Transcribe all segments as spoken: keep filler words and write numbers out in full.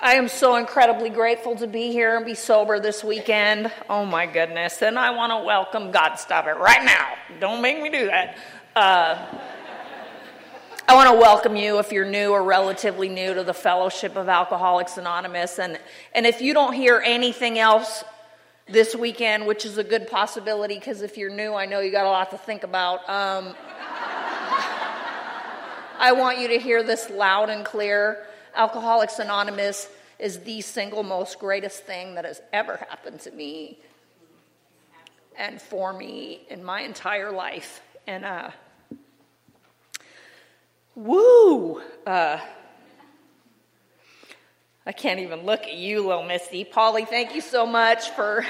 I am so incredibly grateful to be here and be sober this weekend. Oh my goodness. And I want to welcome, God stop it right now. Don't make me do that. Uh, I want to welcome you if you're new or relatively new to the Fellowship of Alcoholics Anonymous. And, and if you don't hear anything else this weekend, which is a good possibility because if you're new, I know you got a lot to think about. Um, I want you to hear this loud and clear. Alcoholics Anonymous is the single most greatest thing that has ever happened to me and for me in my entire life. And, uh, woo! Uh, I can't even look at you, little Misty. Polly, thank you so much for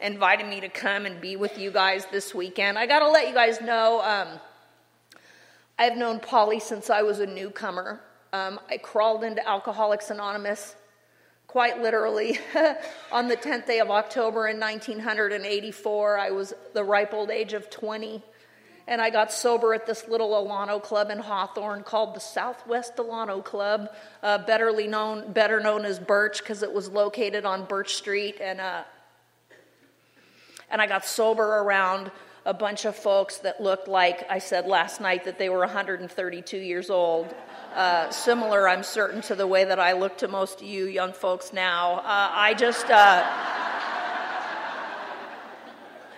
inviting me to come and be with you guys this weekend. I got to let you guys know, um, I've known Polly since I was a newcomer. Um, I crawled into Alcoholics Anonymous, quite literally, on the tenth day of October in nineteen eighty-four. I was the ripe old age of twenty, and I got sober at this little Alano Club in Hawthorne called the Southwest Alano Club, uh, better known, better known as Birch because it was located on Birch Street. And uh, and I got sober around a bunch of folks that looked like, I said last night, that they were one hundred thirty-two years old. Uh, similar, I'm certain, to the way that I look to most of you young folks now. Uh, I just, uh,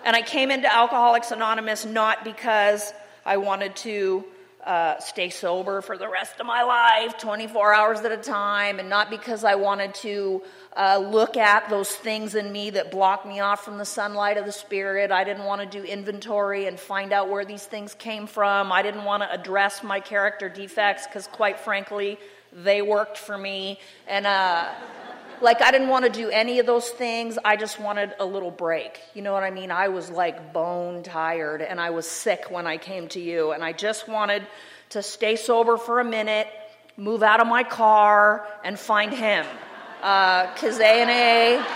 and I came into Alcoholics Anonymous not because I wanted to uh, stay sober for the rest of my life, twenty-four hours at a time, and not because I wanted to uh, look at those things in me that block me off from the sunlight of the Spirit. I didn't want to do inventory and find out where these things came from. I didn't want to address my character defects because, quite frankly, they worked for me. And, uh, like, I didn't want to do any of those things. I just wanted a little break. You know what I mean? I was, like, bone tired, and I was sick when I came to you, and I just wanted to stay sober for a minute, move out of my car, and find him. Because uh, A and A,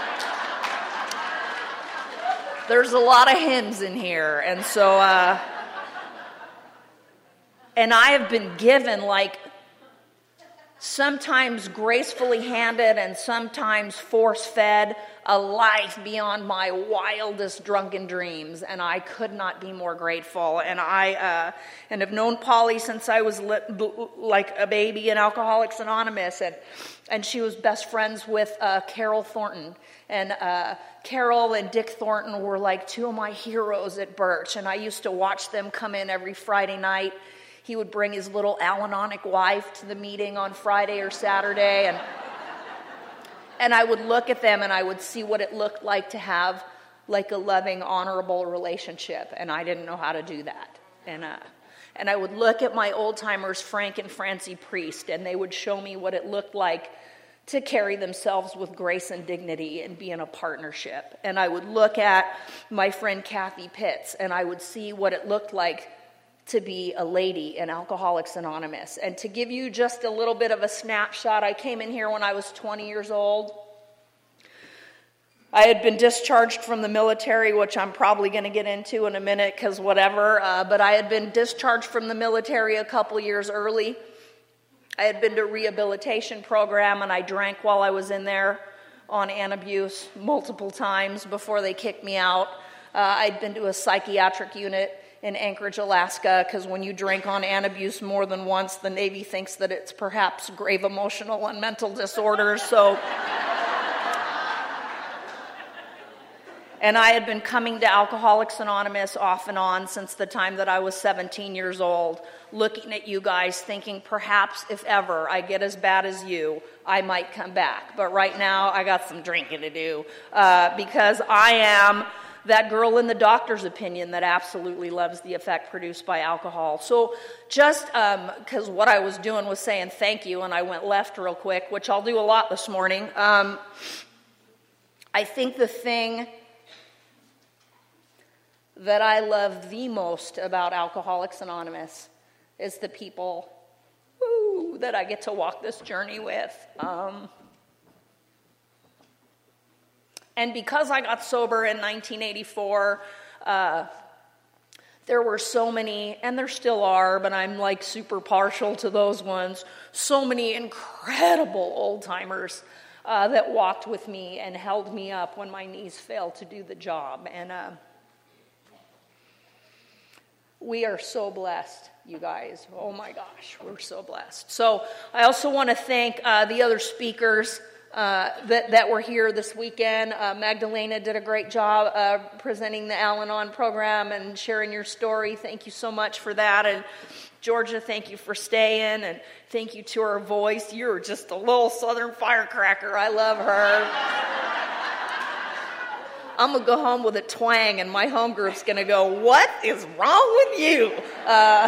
there's a lot of hymns in here, and so, uh, and I have been given, like, sometimes gracefully handed and sometimes force-fed a life beyond my wildest drunken dreams, and I could not be more grateful. And I uh, and have known Polly since I was lit, like a baby in Alcoholics Anonymous, and and she was best friends with uh, Carol Thornton. And uh, Carol and Dick Thornton were like two of my heroes at Birch, and I used to watch them come in every Friday night. He would bring his little Al-Anonic wife to the meeting on Friday or Saturday, and and I would look at them and I would see what it looked like to have like a loving, honorable relationship, and I didn't know how to do that. And uh, and I would look at my old-timers Frank and Francie Priest, and they would show me what it looked like to carry themselves with grace and dignity and be in a partnership. And I would look at my friend Kathy Pitts, and I would see what it looked like to be a lady in Alcoholics Anonymous. And to give you just a little bit of a snapshot, I came in here when I was twenty years old. I had been discharged from the military, which I'm probably going to get into in a minute because whatever, uh, but I had been discharged from the military a couple years early. I had been to a rehabilitation program, and I drank while I was in there on an abuse multiple times before they kicked me out. Uh, I'd been to a psychiatric unit in Anchorage, Alaska, because when you drink on an abuse more than once, the Navy thinks that it's perhaps grave emotional and mental disorders. So, and I had been coming to Alcoholics Anonymous off and on since the time that I was seventeen years old, looking at you guys, thinking perhaps if ever I get as bad as you, I might come back. But right now, I got some drinking to do uh, because I am that girl in the doctor's opinion that absolutely loves the effect produced by alcohol. So just because um, what I was doing was saying thank you, and I went left real quick, which I'll do a lot this morning. Um, I think the thing that I love the most about Alcoholics Anonymous is the people woo, that I get to walk this journey with. Um, and because I got sober in nineteen eighty-four, uh, there were so many, and there still are, but I'm like super partial to those ones, so many incredible old-timers uh, that walked with me and held me up when my knees failed to do the job. And uh, we are so blessed, you guys. Oh my gosh, we're so blessed. So I also want to thank uh, the other speakers Uh, that, that were here this weekend. Uh, Magdalena did a great job uh, presenting the Al-Anon program and sharing your story. Thank you so much for that. And Georgia, thank you for staying. And thank you to her voice. You're just a little Southern firecracker. I love her. I'm going to go home with a twang, and my home group's going to go, what is wrong with you? Uh,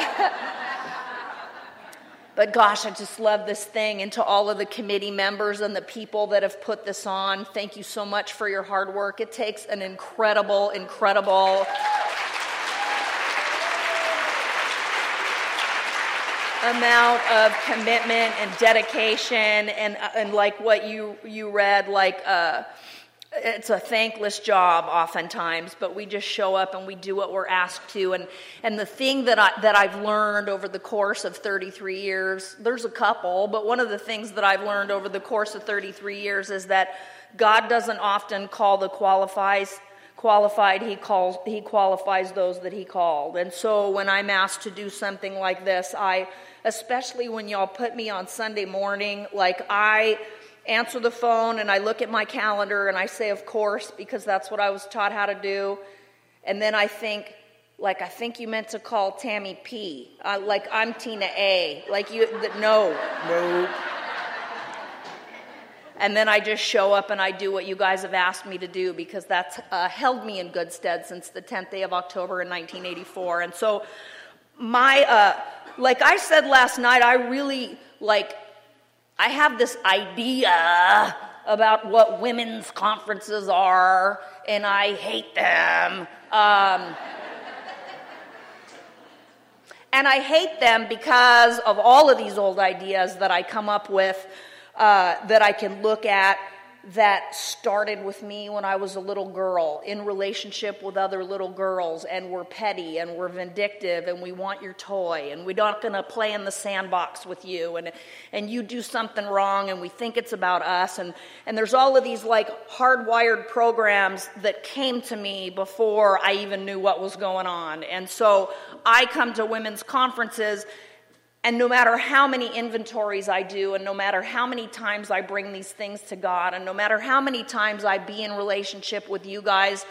But gosh, I just love this thing. And to all of the committee members and the people that have put this on, thank you so much for your hard work. It takes an incredible, incredible, amount of commitment and dedication. And, and like what you, you read, like uh, it's a thankless job oftentimes, but we just show up and we do what we're asked to. And, and the thing that, I, that I've learned over the course of thirty-three years, there's a couple, but one of the things that I've learned over the course of thirty-three years is that God doesn't often call the qualifies, qualified, he, calls, he qualifies those that he called. And so when I'm asked to do something like this, I, especially when y'all put me on Sunday morning, like I... answer the phone, and I look at my calendar, and I say, of course, because that's what I was taught how to do. And then I think, like, I think you meant to call Tammy P. Uh, like, I'm Tina A. Like, you, th- no. No. And then I just show up, and I do what you guys have asked me to do, because that's uh, held me in good stead since the tenth day of October in nineteen eighty-four. And so my, uh, like I said last night, I really, like, I have this idea about what women's conferences are, and I hate them. Um, and I hate them because of all of these old ideas that I come up with uh, that I can look at that started with me when I was a little girl in relationship with other little girls, and we're petty, and we're vindictive, and we want your toy, and we're not going to play in the sandbox with you, and and you do something wrong, and we think it's about us, and, and there's all of these like hardwired programs that came to me before I even knew what was going on. And so I come to women's conferences, and no matter how many inventories I do, and no matter how many times I bring these things to God, and no matter how many times I be in relationship with you guys,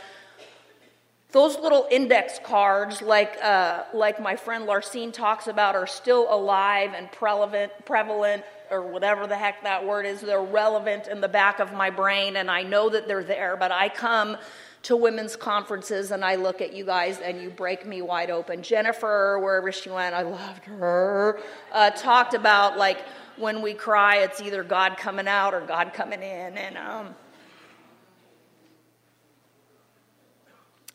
those little index cards, like uh, like my friend Larsine talks about, are still alive and prevalent, prevalent, or whatever the heck that word is. They're relevant in the back of my brain, and I know that they're there, but I come to women's conferences, and I look at you guys, and you break me wide open. Jennifer, wherever she went, I loved her, uh, talked about, like, when we cry, it's either God coming out or God coming in, and um,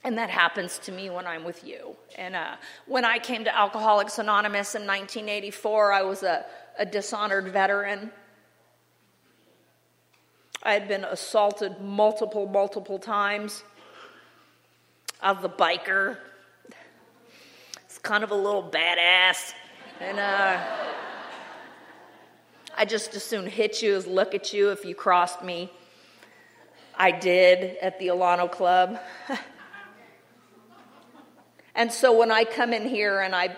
and that happens to me when I'm with you. And uh, when I came to Alcoholics Anonymous in nineteen eighty-four, I was a, a dishonored veteran. I had been assaulted multiple, multiple times. I was a biker. It's kind of a little badass. And uh, I just as soon hit you as look at you if you crossed me. I did at the Alano Club. And so when I come in here and I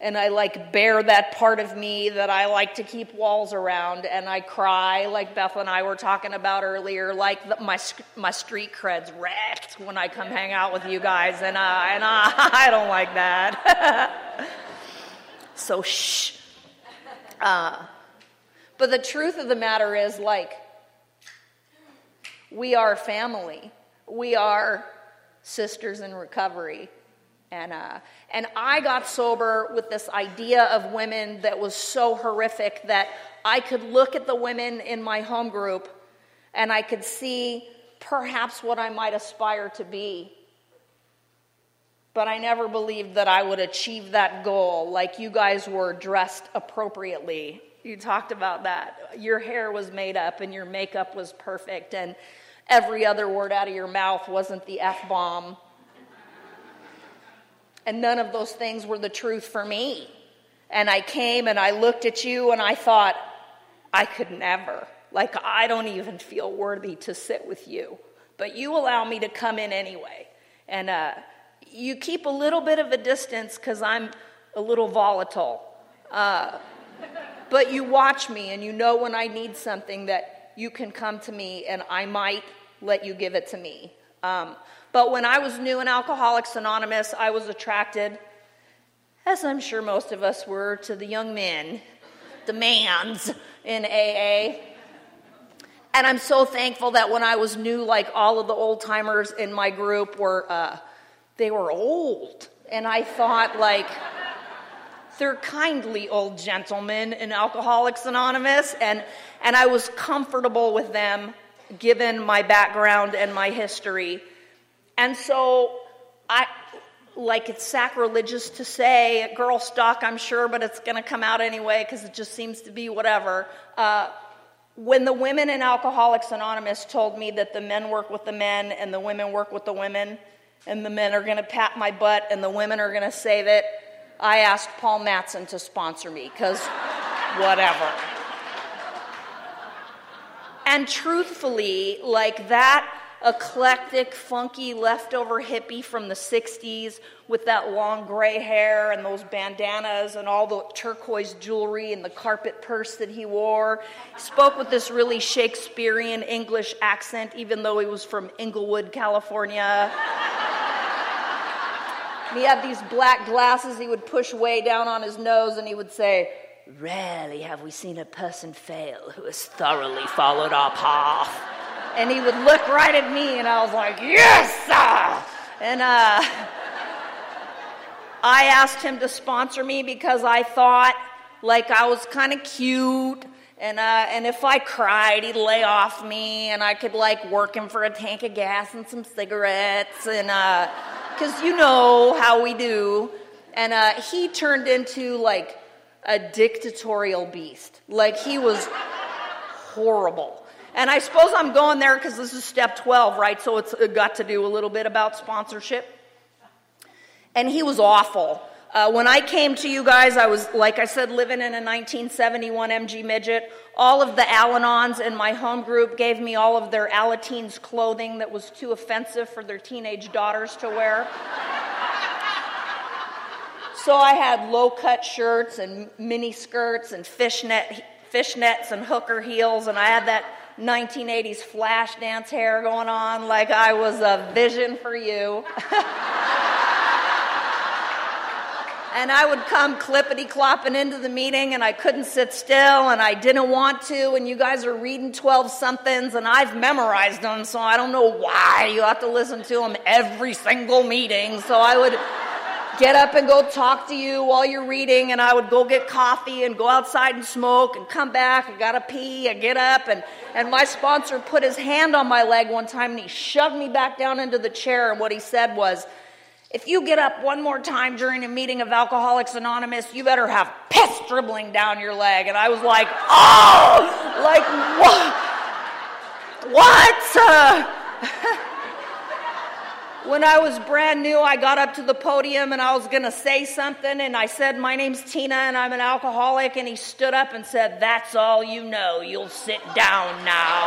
and I like bear that part of me that I like to keep walls around, and I cry, like Beth and I were talking about earlier, like the, my my street cred's wrecked when I come hang out with you guys, and, uh, and uh, I don't like that. So shh. Uh, but the truth of the matter is, like, we are family. We are sisters in recovery. And uh, and I got sober with this idea of women that was so horrific that I could look at the women in my home group and I could see perhaps what I might aspire to be. But I never believed that I would achieve that goal. Like, you guys were dressed appropriately. You talked about that. Your hair was made up and your makeup was perfect and every other word out of your mouth wasn't the F-bomb. And none of those things were the truth for me. And I came and I looked at you and I thought, I could never. Like, I don't even feel worthy to sit with you. But you allow me to come in anyway. And, uh, you keep a little bit of a distance because I'm a little volatile. Uh, but you watch me and you know when I need something that you can come to me and I might let you give it to me. Um, but when I was new in Alcoholics Anonymous, I was attracted, as I'm sure most of us were, to the young men, the mans in A A. And I'm so thankful that when I was new, like all of the old timers in my group were... Uh, They were old, and I thought, like, they're kindly old gentlemen in Alcoholics Anonymous, and, and I was comfortable with them, given my background and my history. And so, I like, it's sacrilegious to say, girl stock, I'm sure, but it's going to come out anyway, because it just seems to be whatever. Uh, when the women in Alcoholics Anonymous told me that the men work with the men and the women work with the women, and the men are going to pat my butt, and the women are going to save it, I asked Paul Matson to sponsor me, because whatever. And truthfully, like that eclectic, funky, leftover hippie from the sixties with that long gray hair and those bandanas and all the turquoise jewelry and the carpet purse that he wore, he spoke with this really Shakespearean English accent, even though he was from Inglewood, California. And he had these black glasses he would push way down on his nose, and he would say, "Rarely have we seen a person fail who has thoroughly followed our path." And he would look right at me, and I was like, "Yes, sir!" And uh, I asked him to sponsor me because I thought, like, I was kind of cute, and uh, and if I cried, he'd lay off me, and I could, like, work him for a tank of gas and some cigarettes, and uh, because you know how we do. And uh, he turned into, like, a dictatorial beast. Like, he was horrible. And I suppose I'm going there because this is step twelve, right? So it's got to do a little bit about sponsorship. And he was awful. Uh, when I came to you guys, I was, like I said, living in a nineteen seventy-one M G Midget. All of the Al-Anons in my home group gave me all of their Alateens clothing that was too offensive for their teenage daughters to wear. So I had low-cut shirts and mini skirts and fishnet fishnets and hooker heels, and I had that nineteen eighties flash dance hair going on, like I was a vision for you. And I would come clippity-clopping into the meeting, and I couldn't sit still, and I didn't want to, and you guys are reading twelve-somethings, and I've memorized them, so I don't know why you have to listen to them every single meeting. So I would get up and go talk to you while you're reading, and I would go get coffee and go outside and smoke and come back. I gotta pee, I get up, and, and my sponsor put his hand on my leg one time, and he shoved me back down into the chair, and what he said was, "If you get up one more time during a meeting of Alcoholics Anonymous, you better have piss dribbling down your leg." And I was like, oh! Like, what? What? Uh, When I was brand new, I got up to the podium and I was going to say something, and I said, "My name's Tina and I'm an alcoholic," and he stood up and said, "That's all you know. You'll sit down now."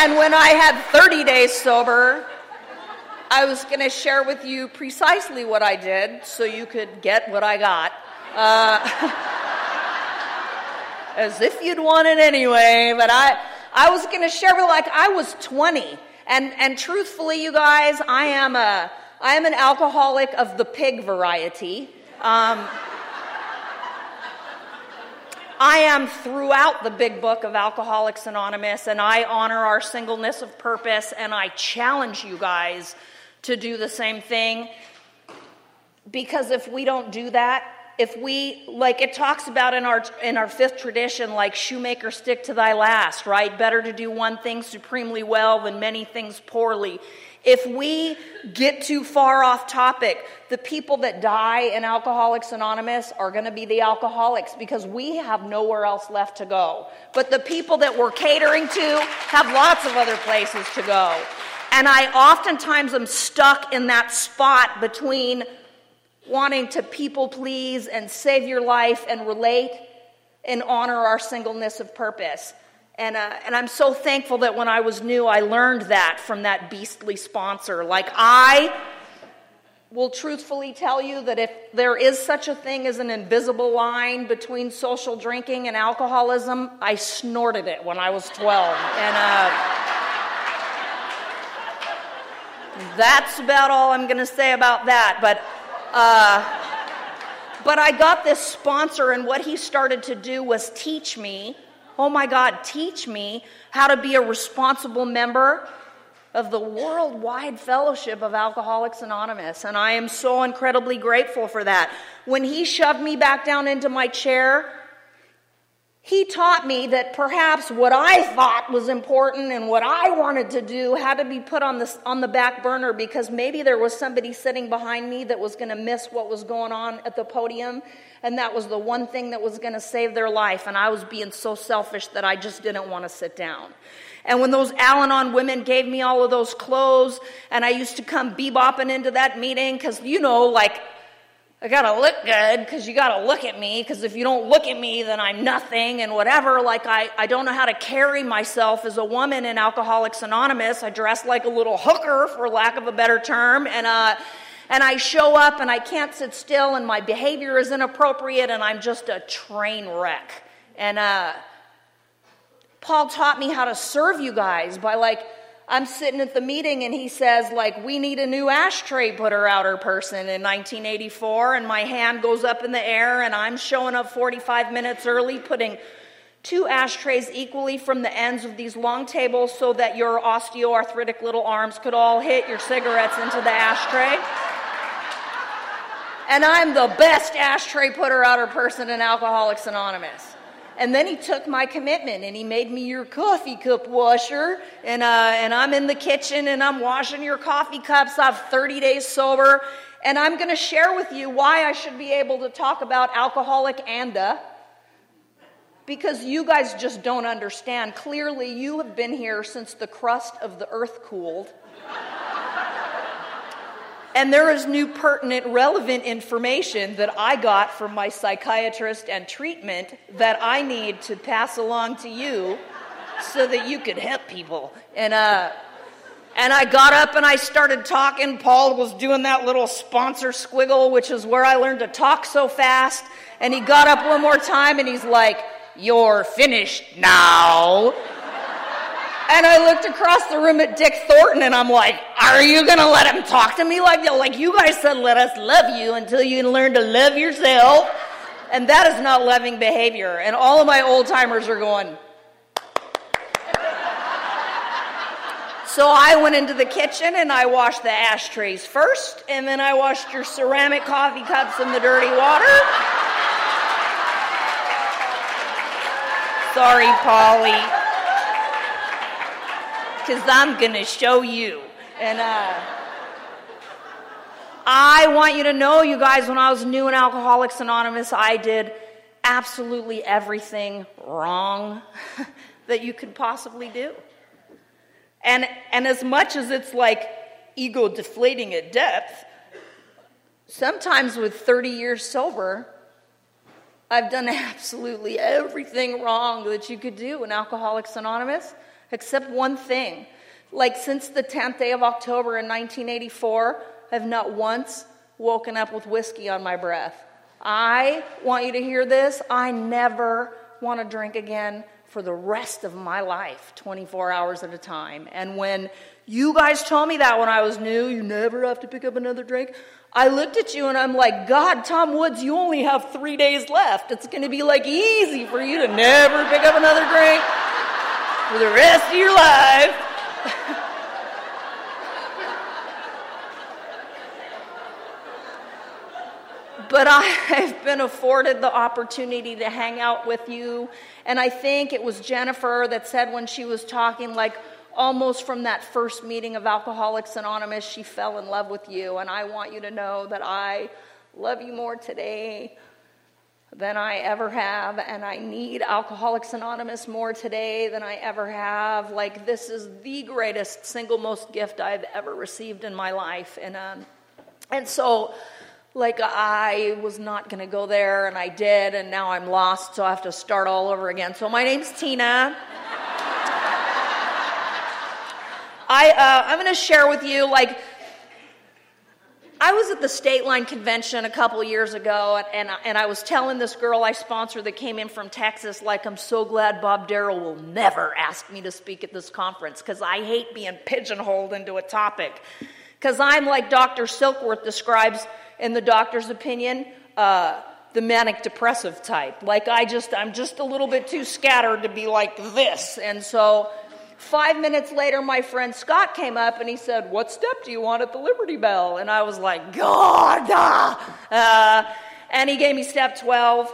And when I had thirty days sober, I was going to share with you precisely what I did so you could get what I got. Uh, as if you'd want it anyway, but I I was going to share with you, like, I was twenty. And and truthfully, you guys, I am a I am an alcoholic of the pig variety. Um I am throughout the big book of Alcoholics Anonymous, and I honor our singleness of purpose, and I challenge you guys to do the same thing, because if we don't do that, if we, like it talks about in our in our fifth tradition, like shoemaker stick to thy last, right? Better to do one thing supremely well than many things poorly. If we get too far off topic, the people that die in Alcoholics Anonymous are going to be the alcoholics because we have nowhere else left to go. But the people that we're catering to have lots of other places to go. And I oftentimes am stuck in that spot between wanting to people please and save your life and relate and honor our singleness of purpose. And uh, and I'm so thankful that when I was new, I learned that from that beastly sponsor. Like, I will truthfully tell you that if there is such a thing as an invisible line between social drinking and alcoholism, I snorted it when I was twelve. And uh, that's about all I'm going to say about that. But... Uh, but I got this sponsor, and what he started to do was teach me, oh my God, teach me how to be a responsible member of the worldwide fellowship of Alcoholics Anonymous, and I am so incredibly grateful for that. When he shoved me back down into my chair, he taught me that perhaps what I thought was important and what I wanted to do had to be put on the, on the back burner because maybe there was somebody sitting behind me that was going to miss what was going on at the podium, and that was the one thing that was going to save their life, and I was being so selfish that I just didn't want to sit down. And when those Al-Anon women gave me all of those clothes, and I used to come bebopping into that meeting because, you know, like... I gotta look good because you gotta look at me because if you don't look at me, then I'm nothing and whatever. Like, I, I don't know how to carry myself as a woman in Alcoholics Anonymous. I dress like a little hooker, for lack of a better term, and uh, and I show up and I can't sit still and my behavior is inappropriate and I'm just a train wreck. And uh, Paul taught me how to serve you guys by, like, I'm sitting at the meeting and he says, like, we need a new ashtray putter outer person in nineteen eighty-four, and my hand goes up in the air and I'm showing up forty-five minutes early, putting two ashtrays equally from the ends of these long tables so that your osteoarthritic little arms could all hit your cigarettes into the ashtray. And I'm the best ashtray putter outer person in Alcoholics Anonymous. And then he took my commitment, and he made me your coffee cup washer, and uh, and I'm in the kitchen, and I'm washing your coffee cups. I'm thirty days sober, and I'm going to share with you why I should be able to talk about alcoholic anda, because you guys just don't understand. Clearly, you have been here since the crust of the earth cooled. And there is new pertinent, relevant information that I got from my psychiatrist and treatment that I need to pass along to you so that you could help people. And uh, and I got up and I started talking. Paul was doing that little sponsor squiggle, which is where I learned to talk so fast. And he got up one more time and he's like, "You're finished now." And I looked across the room at Dick Thornton, and I'm like, are you going to let him talk to me like that? Like, you guys said, let us love you until you learn to love yourself. And that is not loving behavior. And all of my old-timers are going. So I went into the kitchen, and I washed the ashtrays first, and then I washed your ceramic coffee cups in the dirty water. Sorry, Polly. Because I'm going to show you. And uh, I want you to know, you guys, when I was new in Alcoholics Anonymous, I did absolutely everything wrong that you could possibly do. And, and as much as it's like ego deflating at depth, sometimes with thirty years sober, I've done absolutely everything wrong that you could do in Alcoholics Anonymous. Except one thing. Like, since the tenth day of October in nineteen eighty-four, I've not once woken up with whiskey on my breath. I want you to hear this. I never want to drink again for the rest of my life, twenty-four hours at a time. And when you guys told me that when I was new, you never have to pick up another drink, I looked at you and I'm like, God, Tom Woods, you only have three days left. It's going to be, like, easy for you to never pick up another drink for the rest of your life. But I have been afforded the opportunity to hang out with you. And I think it was Jennifer that said when she was talking, like, almost from that first meeting of Alcoholics Anonymous, she fell in love with you. And I want you to know that I love you more today than I ever have. And I need Alcoholics Anonymous more today than I ever have. Like, this is the greatest single most gift I've ever received in my life. And, um, and so... Like, I was not going to go there, and I did, and now I'm lost, so I have to start all over again. So my name's Tina. I, uh, I'm going to share with you, like, I was at the Stateline Convention a couple years ago, and, and, and I was telling this girl I sponsored that came in from Texas, like, I'm so glad Bob Darrell will never ask me to speak at this conference, because I hate being pigeonholed into a topic. Because I'm like Doctor Silkworth describes, in the doctor's opinion, uh, the manic depressive type. Like, I just, I'm just a little bit too scattered to be like this. And so five minutes later, my friend Scott came up and he said, what step do you want at the Liberty Bell? And I was like, God! Ah! Uh, and he gave me step twelve.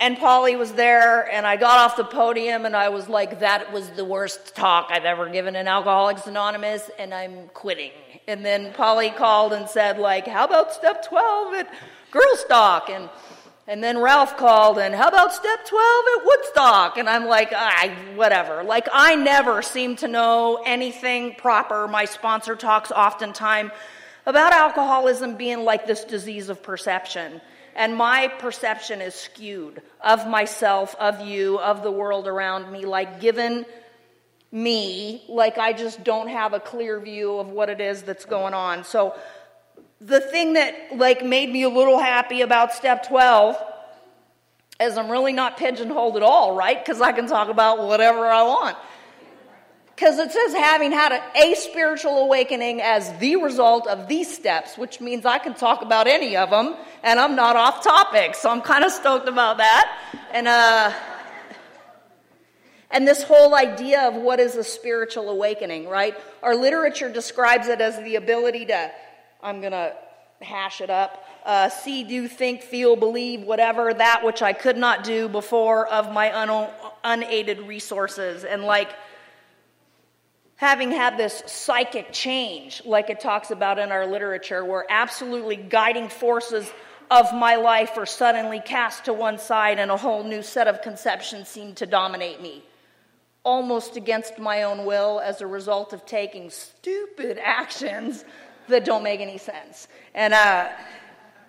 And Polly was there, and I got off the podium, and I was like, that was the worst talk I've ever given in Alcoholics Anonymous, and I'm quitting. And then Polly called and said, like, how about step twelve at Girlstock? And and then Ralph called, and how about step twelve at Woodstock? And I'm like, I whatever. Like, I never seem to know anything proper. My sponsor talks oftentimes about alcoholism being like this disease of perception. And my perception is skewed of myself, of you, of the world around me. Like, given me, like, I just don't have a clear view of what it is that's going on. So the thing that, like, made me a little happy about step twelve is I'm really not pigeonholed at all, right? Because I can talk about whatever I want. Because it says having had a, a spiritual awakening as the result of these steps, which means I can talk about any of them, and I'm not off topic, so I'm kind of stoked about that. And uh, and this whole idea of what is a spiritual awakening, right? Our literature describes it as the ability to, I'm going to hash it up, uh, see, do, think, feel, believe, whatever, that which I could not do before of my un- unaided resources. And like... having had this psychic change, like it talks about in our literature, where absolutely guiding forces of my life are suddenly cast to one side and a whole new set of conceptions seem to dominate me, almost against my own will as a result of taking stupid actions that don't make any sense. And uh,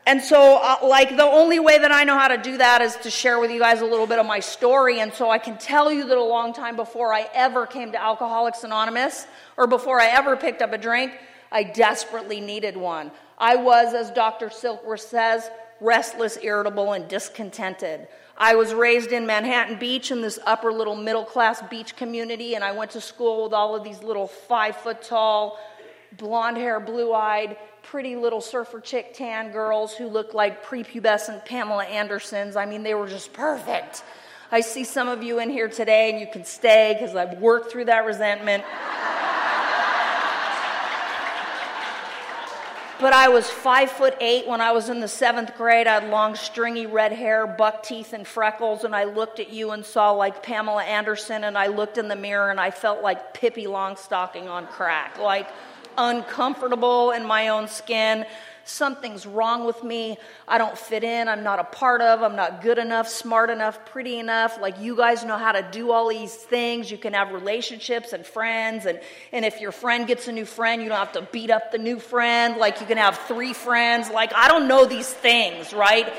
and so, uh, like, the only way that I know how to do that is to share with you guys a little bit of my story. And so I can tell you that a long time before I ever came to Alcoholics Anonymous, or before I ever picked up a drink, I desperately needed one. I was, as Doctor Silkworth says, restless, irritable, and discontented. I was raised in Manhattan Beach in this upper little middle-class beach community, and I went to school with all of these little five-foot-tall, blonde-hair, blue-eyed, pretty little surfer chick tan girls who looked like prepubescent Pamela Andersons. I mean, they were just perfect. I see some of you in here today, and you can stay because I've worked through that resentment. But I was five foot eight when I was in the seventh grade. I had long, stringy red hair, buck teeth, and freckles, and I looked at you and saw like Pamela Anderson, and I looked in the mirror, and I felt like Pippi Longstocking on crack. Like, uncomfortable in my own skin. Something's wrong with me. I don't fit in. I'm not a part of. I'm not good enough, smart enough, pretty enough. Like, you guys know how to do all these things. You can have relationships and friends. And, and if your friend gets a new friend, you don't have to beat up the new friend. Like, you can have three friends. Like, I don't know these things, right?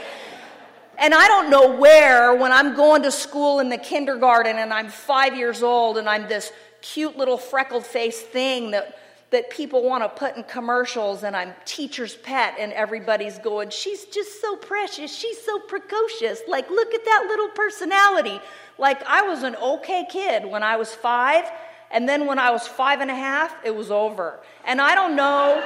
And I don't know where, when I'm going to school in the kindergarten and I'm five years old and I'm this cute little freckled-faced thing that that people want to put in commercials, and I'm teacher's pet, and everybody's going, she's just so precious, she's so precocious, like, look at that little personality. Like, I was an okay kid when I was five, and then when I was five and a half, it was over. And I don't know,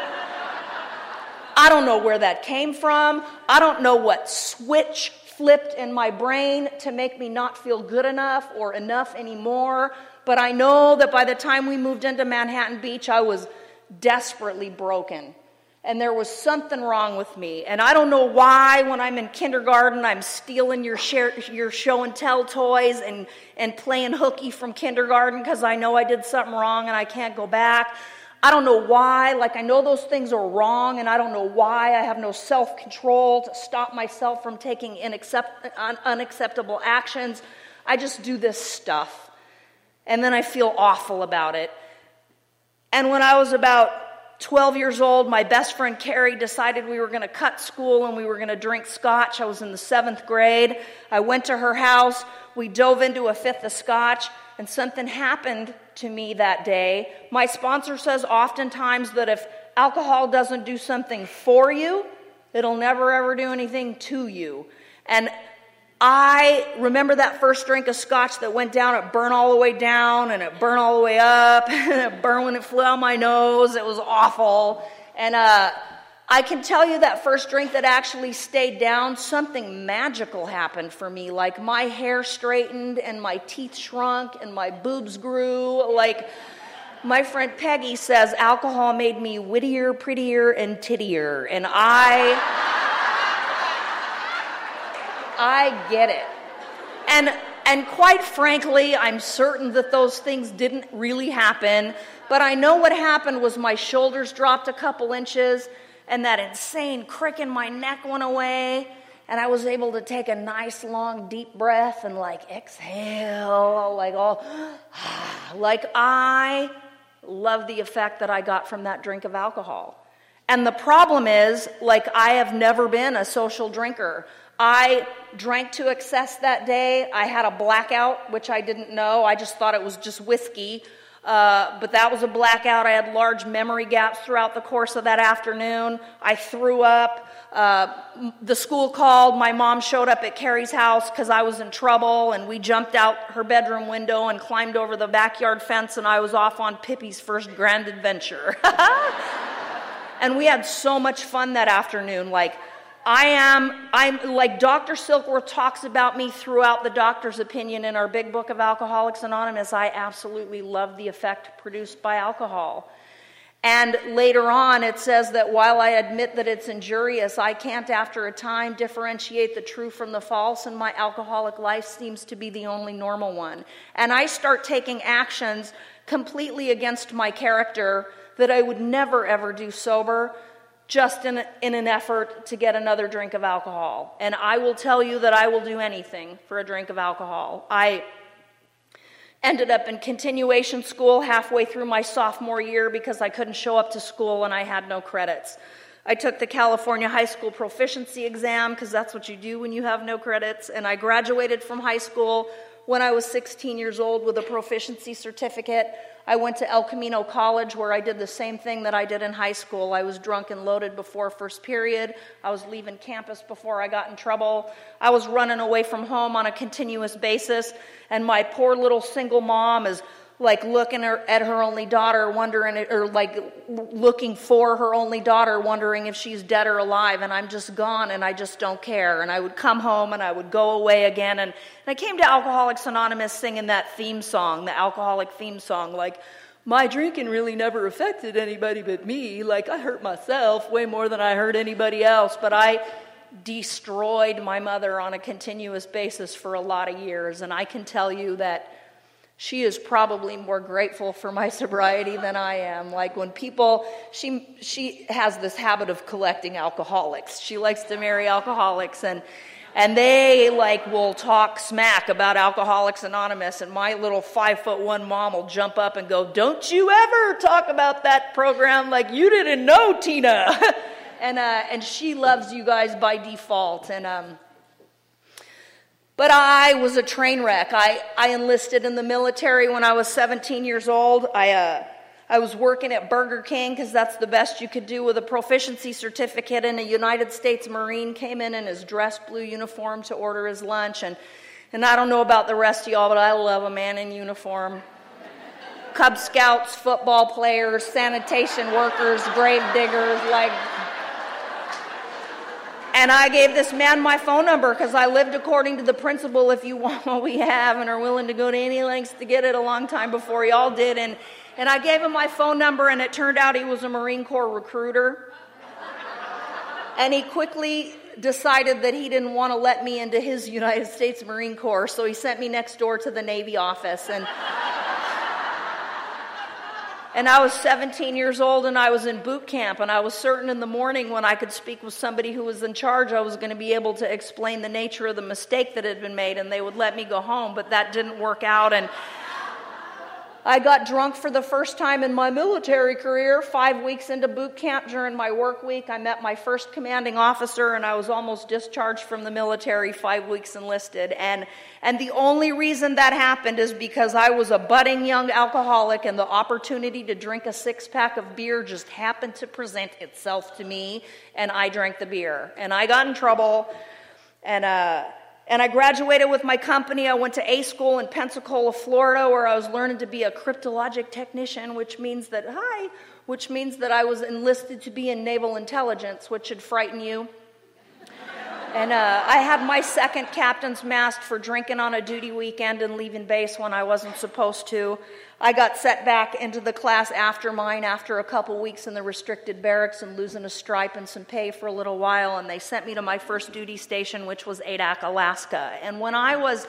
I don't know where that came from. I don't know what switch flipped in my brain to make me not feel good enough or enough anymore. But I know that by the time we moved into Manhattan Beach, I was desperately broken. and there was something wrong with me. And I don't know why when I'm in kindergarten I'm stealing your share, your show and tell toys and, and playing hooky from kindergarten because I know I did something wrong and I can't go back. I don't know why. Like, I know those things are wrong, and I don't know why. I have no self-control to stop myself from taking inaccept- un- unacceptable actions. I just do this stuff, and then I feel awful about it. And when I was about twelve years old, my best friend Carrie decided we were going to cut school and we were going to drink scotch. I was in the seventh grade. I went to her house. We dove into a fifth of scotch, and something happened to me that day. My sponsor says oftentimes that if alcohol doesn't do something for you, it'll never ever do anything to you. And I remember that first drink of scotch that went down, it burned all the way down, and it burned all the way up, and it burned when it flew out my nose. It was awful. And uh, I can tell you that first drink that actually stayed down, something magical happened for me. Like, my hair straightened, and my teeth shrunk, and my boobs grew. Like, my friend Peggy says, alcohol made me wittier, prettier, and tittier. And I... I get it. And and quite frankly, I'm certain that those things didn't really happen, but I know what happened was my shoulders dropped a couple inches, and that insane crick in my neck went away, and I was able to take a nice, long, deep breath and, like, exhale, like all, like I love the effect that I got from that drink of alcohol. And the problem is, like, I have never been a social drinker. I drank to excess that day. I had a blackout, which I didn't know. I just thought it was just whiskey. Uh, but that was a blackout. I had large memory gaps throughout the course of that afternoon. I threw up. Uh, the school called. My mom showed up at Carrie's house because I was in trouble, and we jumped out her bedroom window and climbed over the backyard fence, and I was off on Pippi's first grand adventure. And we had so much fun that afternoon. Like, I am, I'm like Doctor Silkworth talks about me throughout the doctor's opinion in our big book of Alcoholics Anonymous. I absolutely love the effect produced by alcohol. And later on, it says that while I admit that it's injurious, I can't after a time differentiate the true from the false, and my alcoholic life seems to be the only normal one. And I start taking actions completely against my character that I would never, ever do sober, just in, in an effort to get another drink of alcohol. And I will tell you that I will do anything for a drink of alcohol. I ended up in continuation school halfway through my sophomore year because I couldn't show up to school and I had no credits. I took the California High School Proficiency Exam because that's what you do when you have no credits, and I graduated from high school when I was sixteen years old with a proficiency certificate. I went to El Camino College where I did the same thing that I did in high school. I was drunk and loaded before first period. I was leaving campus before I got in trouble. I was running away from home on a continuous basis, and my poor little single mom is like looking at her only daughter, wondering, or like looking for her only daughter, wondering if she's dead or alive, and I'm just gone, and I just don't care. And I would come home, and I would go away again, and, and I came to Alcoholics Anonymous singing that theme song, the alcoholic theme song, like, my drinking really never affected anybody but me. Like, I hurt myself way more than I hurt anybody else, but I destroyed my mother on a continuous basis for a lot of years, and I can tell you that she is probably more grateful for my sobriety than I am. Like, when people, she she has this habit of collecting alcoholics. She likes to marry alcoholics, and and they like will talk smack about Alcoholics Anonymous, and my little five foot one mom will jump up and go, "Don't you ever talk about that program? Like, you didn't know, Tina." and uh, and she loves you guys by default, and um. But I was a train wreck. I, I enlisted in the military when I was seventeen years old. I uh, I was working at Burger King because that's the best you could do with a proficiency certificate, and a United States Marine came in in his dress blue uniform to order his lunch. And, and I don't know about the rest of y'all, but I love a man in uniform. Cub Scouts, football players, sanitation workers, grave diggers, like... And I gave this man my phone number because I lived according to the principle, if you want what we have and are willing to go to any lengths to get it, a long time before y'all did. And, and I gave him my phone number, and it turned out he was a Marine Corps recruiter. and he quickly decided that he didn't want to let me into his United States Marine Corps, so he sent me next door to the Navy office. And and I was seventeen years old, and I was in boot camp, and I was certain in the morning when I could speak with somebody who was in charge, I was going to be able to explain the nature of the mistake that had been made, and they would let me go home, but that didn't work out. And I got drunk for the first time in my military career. Five weeks into boot camp during my work week, I met my first commanding officer, and I was almost discharged from the military five weeks enlisted. And and the only reason that happened is because I was a budding young alcoholic, and the opportunity to drink a six-pack of beer just happened to present itself to me, and I drank the beer. And I got in trouble, and... uh. And I graduated with my company. I went to A school in Pensacola, Florida, where I was learning to be a cryptologic technician, which means that, hi, which means that I was enlisted to be in naval intelligence, which should frighten you. And uh, I had my second captain's mast for drinking on a duty weekend and leaving base when I wasn't supposed to. I got set back into the class after mine after a couple weeks in the restricted barracks and losing a stripe and some pay for a little while, and they sent me to my first duty station, which was Adak, Alaska. And when I was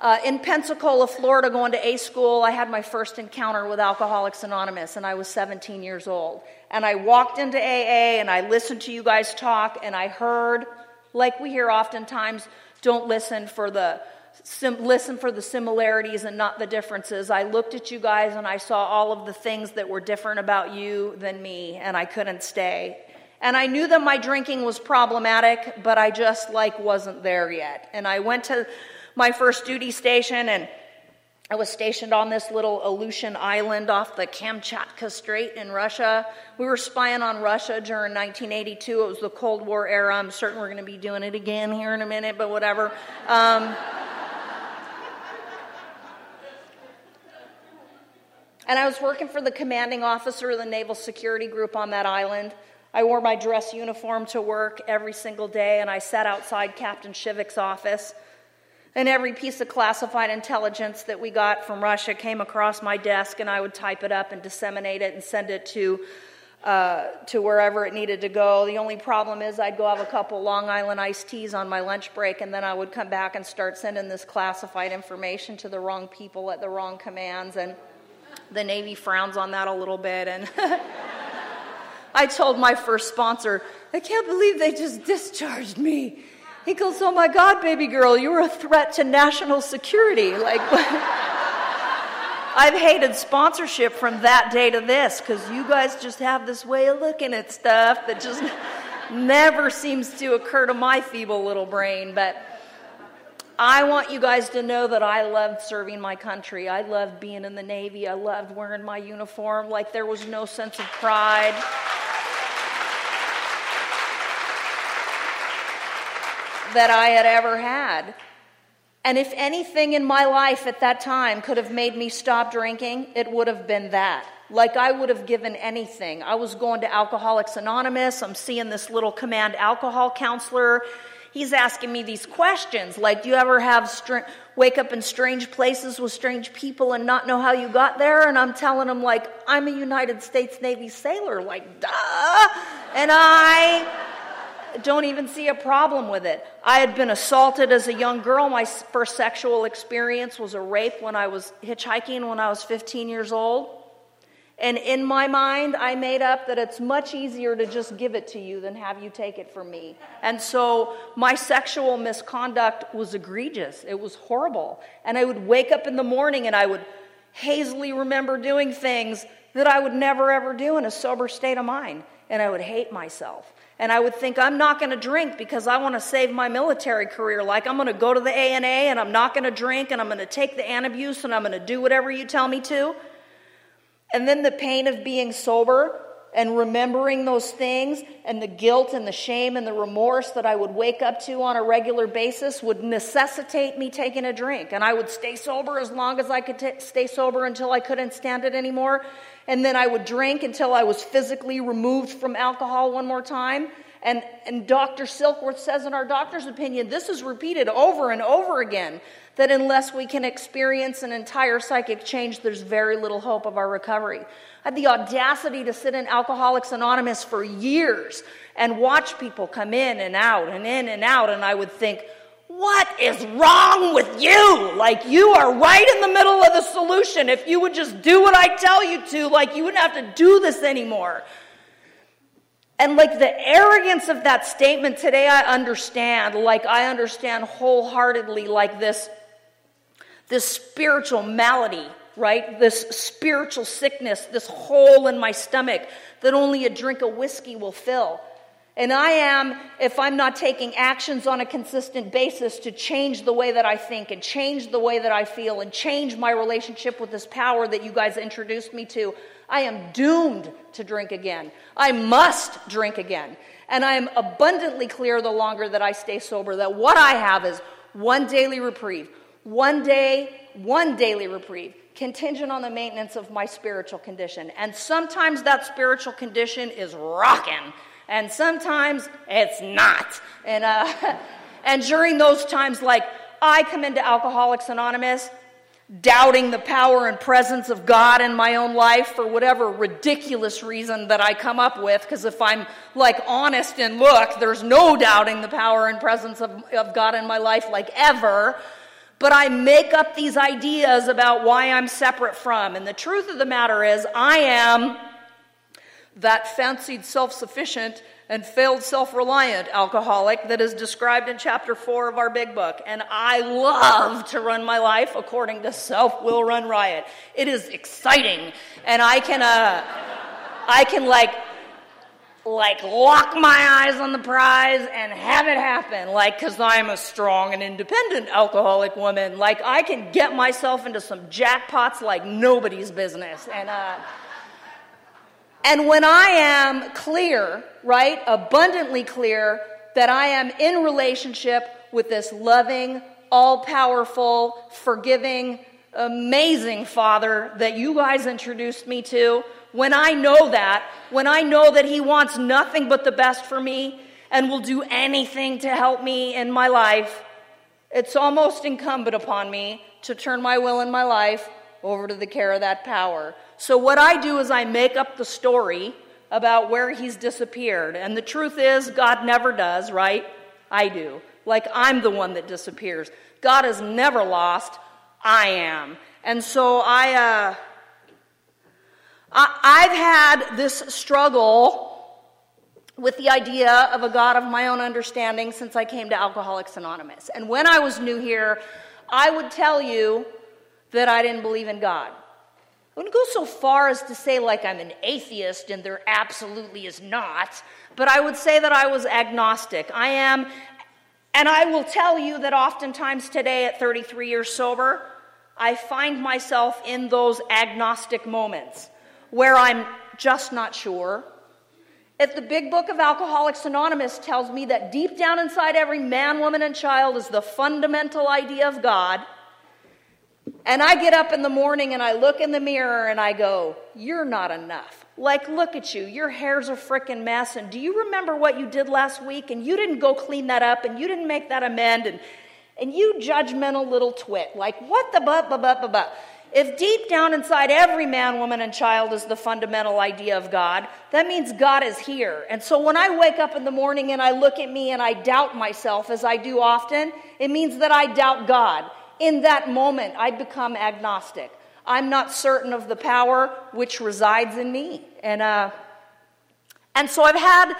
uh, in Pensacola, Florida, going to A school, I had my first encounter with Alcoholics Anonymous, and I was seventeen years old. And I walked into A A, and I listened to you guys talk, and I heard... Like we hear oftentimes, don't listen for the sim- listen for the similarities and not the differences. I looked at you guys and I saw all of the things that were different about you than me, and I couldn't stay. And I knew that my drinking was problematic, but I just like wasn't there yet. And I went to my first duty station, and I was stationed on this little Aleutian island off the Kamchatka Strait in Russia. We were spying on Russia during nineteen eighty-two. It was the Cold War era. I'm certain we're going to be doing it again here in a minute, but whatever. Um, and I was working for the commanding officer of the Naval Security Group on that island. I wore my dress uniform to work every single day, and I sat outside Captain Shivik's office. And every piece of classified intelligence that we got from Russia came across my desk, and I would type it up and disseminate it and send it to uh, to wherever it needed to go. The only problem is I'd go have a couple Long Island iced teas on my lunch break, and then I would come back and start sending this classified information to the wrong people at the wrong commands, and the Navy frowns on that a little bit. And I told my first sponsor, I can't believe they just discharged me. He goes, oh my God, baby girl, you're a threat to national security. Like, I've hated sponsorship from that day to this, because you guys just have this way of looking at stuff that just never seems to occur to my feeble little brain. But I want you guys to know that I loved serving my country. I loved being in the Navy. I loved wearing my uniform. Like, there was no sense of pride. That I had ever had. And if anything in my life at that time could have made me stop drinking, it would have been that. Like, I would have given anything. I was going to Alcoholics Anonymous. I'm seeing this little command alcohol counselor. He's asking me these questions, like, do you ever have str- wake up in strange places with strange people and not know how you got there? And I'm telling him, like, I'm a United States Navy sailor, like, duh. And I... don't even see a problem with it. I had been assaulted as a young girl. My first sexual experience was a rape when I was hitchhiking when I was fifteen years old. And in my mind, I made up that it's much easier to just give it to you than have you take it from me. And so my sexual misconduct was egregious. It was horrible. And I would wake up in the morning and I would hazily remember doing things that I would never ever do in a sober state of mind. And I would hate myself. And I would think, I'm not going to drink because I want to save my military career. Like, I'm going to go to the A N A and I'm not going to drink and I'm going to take the antabuse and I'm going to do whatever you tell me to. And then the pain of being sober and remembering those things and the guilt and the shame and the remorse that I would wake up to on a regular basis would necessitate me taking a drink. And I would stay sober as long as I could t- stay sober until I couldn't stand it anymore. And then I would drink until I was physically removed from alcohol one more time. And, and Doctor Silkworth says, in our doctor's opinion, this is repeated over and over again, that unless we can experience an entire psychic change, there's very little hope of our recovery. I had the audacity to sit in Alcoholics Anonymous for years and watch people come in and out and in and out, and I would think, what is wrong with you? Like, you are right in the middle of the solution. If you would just do what I tell you to, like, you wouldn't have to do this anymore. And like the arrogance of that statement today, I understand, like I understand wholeheartedly, like this, this spiritual malady, right? This spiritual sickness, this hole in my stomach that only a drink of whiskey will fill. And I am, if I'm not taking actions on a consistent basis to change the way that I think and change the way that I feel and change my relationship with this power that you guys introduced me to, I am doomed to drink again. I must drink again. And I am abundantly clear the longer that I stay sober that what I have is one daily reprieve, one day, one daily reprieve, contingent on the maintenance of my spiritual condition. And sometimes that spiritual condition is rocking, and sometimes it's not. And, uh, and during those times, like, I come into Alcoholics Anonymous doubting the power and presence of God in my own life for whatever ridiculous reason that I come up with, because if I'm, like, honest and look, there's no doubting the power and presence of, of God in my life, like, ever. But I make up these ideas about why I'm separate from, and the truth of the matter is I am that fancied self-sufficient and failed self-reliant alcoholic that is described in chapter four of our big book. And I love to run my life according to self-will run riot. It is exciting. And I can, uh, I can like, like lock my eyes on the prize and have it happen. Like, cause I'm a strong and independent alcoholic woman. Like, I can get myself into some jackpots like nobody's business. And, uh, And when I am clear, right, abundantly clear, that I am in relationship with this loving, all-powerful, forgiving, amazing Father that you guys introduced me to, when I know that, when I know that He wants nothing but the best for me and will do anything to help me in my life, it's almost incumbent upon me to turn my will and my life over to the care of that power. So what I do is I make up the story about where He's disappeared. And the truth is, God never does, right? I do. Like, I'm the one that disappears. God is never lost. I am. And so I, uh, I I've had this struggle with the idea of a God of my own understanding since I came to Alcoholics Anonymous. And when I was new here, I would tell you that I didn't believe in God. I wouldn't go so far as to say like I'm an atheist, and there absolutely is not, but I would say that I was agnostic. I am, and I will tell you that oftentimes today at thirty-three years sober, I find myself in those agnostic moments where I'm just not sure. If the big book of Alcoholics Anonymous tells me that deep down inside every man, woman, and child is the fundamental idea of God, and I get up in the morning and I look in the mirror and I go, you're not enough. Like, look at you. Your hair's a frickin' mess. And do you remember what you did last week? And you didn't go clean that up. And you didn't make that amend. And and you judgmental little twit. Like, what the butt, butt, butt, butt. If deep down inside every man, woman, and child is the fundamental idea of God, that means God is here. And so when I wake up in the morning and I look at me and I doubt myself, as I do often, it means that I doubt God. In that moment, I become agnostic. I'm not certain of the power which resides in me. And uh, and so I've had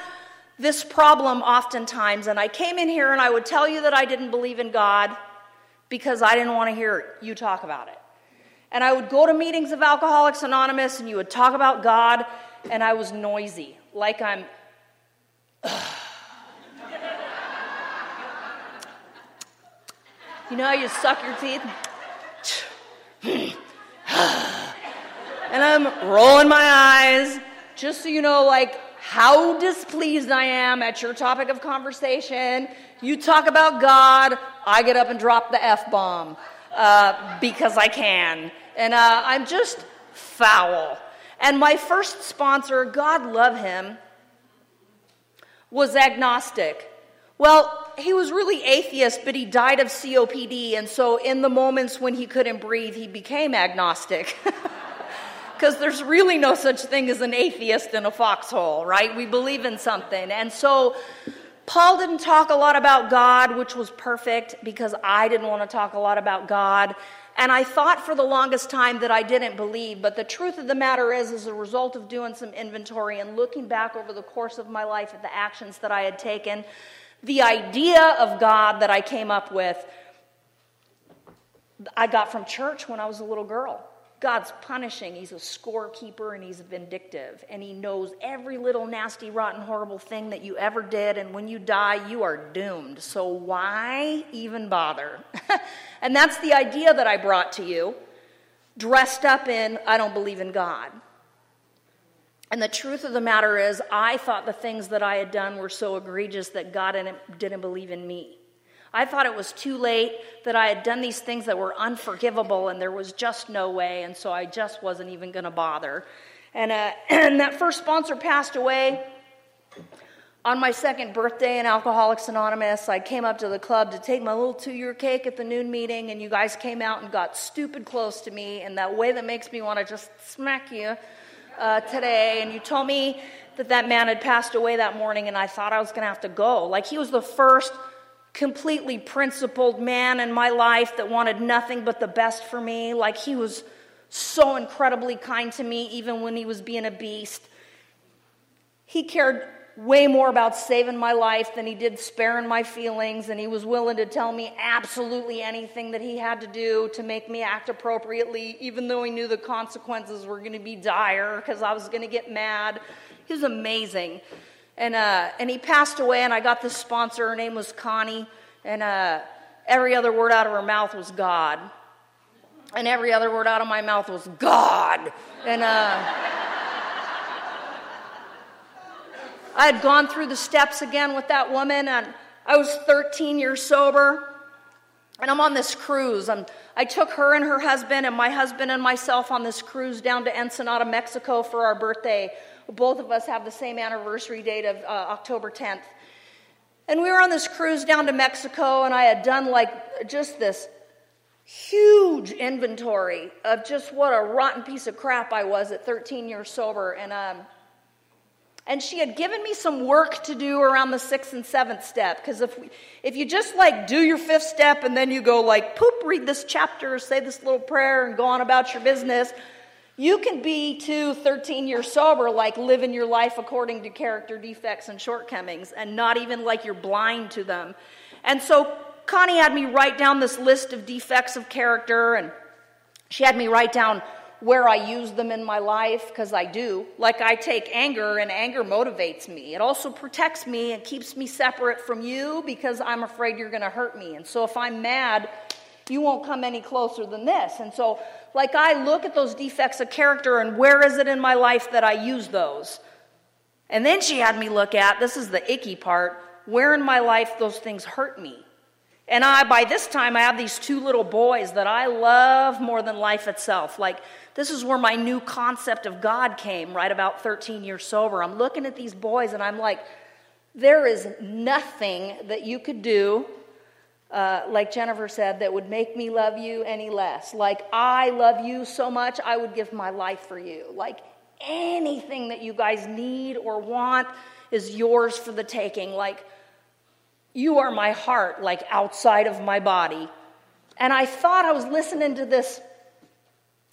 this problem oftentimes, and I came in here and I would tell you that I didn't believe in God because I didn't want to hear you talk about it. And I would go to meetings of Alcoholics Anonymous, and you would talk about God, and I was noisy, like I'm... Ugh. You know, you suck your teeth. And I'm rolling my eyes, just so you know, like, how displeased I am at your topic of conversation. You talk about God, I get up and drop the F-bomb, uh, because I can. And uh, I'm just foul. And my first sponsor, God love him, was agnostic. Well, he was really atheist, but he died of C O P D, and so in the moments when he couldn't breathe, he became agnostic. Because there's really no such thing as an atheist in a foxhole, right? We believe in something. And so Paul didn't talk a lot about God, which was perfect, because I didn't want to talk a lot about God. And I thought for the longest time that I didn't believe, but the truth of the matter is, as a result of doing some inventory and looking back over the course of my life at the actions that I had taken, the idea of God that I came up with, I got from church when I was a little girl. God's punishing. He's a scorekeeper, and he's vindictive, and he knows every little nasty, rotten, horrible thing that you ever did, and when you die, you are doomed. So why even bother? And that's the idea that I brought to you, dressed up in, I don't believe in God. And the truth of the matter is, I thought the things that I had done were so egregious that God didn't, didn't believe in me. I thought it was too late, that I had done these things that were unforgivable, and there was just no way, and so I just wasn't even going to bother. And, uh, and that first sponsor passed away. On my second birthday in Alcoholics Anonymous, I came up to the club to take my little two-year cake at the noon meeting, and you guys came out and got stupid close to me in that way that makes me want to just smack you. Uh, today, and you told me that that man had passed away that morning, and I thought I was going to have to go. Like, he was the first completely principled man in my life that wanted nothing but the best for me. Like, he was so incredibly kind to me, even when he was being a beast. He cared way more about saving my life than he did sparing my feelings, and he was willing to tell me absolutely anything that he had to do to make me act appropriately, even though he knew the consequences were going to be dire because I was going to get mad. He was amazing. And uh, and he passed away, and I got this sponsor. Her name was Connie, and uh, every other word out of her mouth was God. And every other word out of my mouth was God. And... Uh, I had gone through the steps again with that woman, and I was thirteen years sober, and I'm on this cruise. I'm, I took her and her husband and my husband and myself on this cruise down to Ensenada, Mexico for our birthday. Both of us have the same anniversary date of uh, October tenth. And we were on this cruise down to Mexico, and I had done like just this huge inventory of just what a rotten piece of crap I was at thirteen years sober, and um. And she had given me some work to do around the sixth and seventh step. Because if we, if you just, like, do your fifth step and then you go, like, poop, read this chapter, say this little prayer, and go on about your business, you can be, too, thirteen years sober, like, living your life according to character defects and shortcomings and not even, like, you're blind to them. And so Connie had me write down this list of defects of character, and she had me write down where I use them in my life, because I do. Like, I take anger, and anger motivates me. It also protects me and keeps me separate from you, because I'm afraid you're going to hurt me. And so if I'm mad, you won't come any closer than this. And so, like, I look at those defects of character, and where is it in my life that I use those? And then she had me look at, this is the icky part, where in my life those things hurt me. And I, by this time, I have these two little boys that I love more than life itself. Like, this is where my new concept of God came, right about thirteen years sober. I'm looking at these boys, and I'm like, there is nothing that you could do, uh, like Jennifer said, that would make me love you any less. Like, I love you so much, I would give my life for you. Like, anything that you guys need or want is yours for the taking. Like, you are my heart, like, outside of my body. And I thought I was listening to this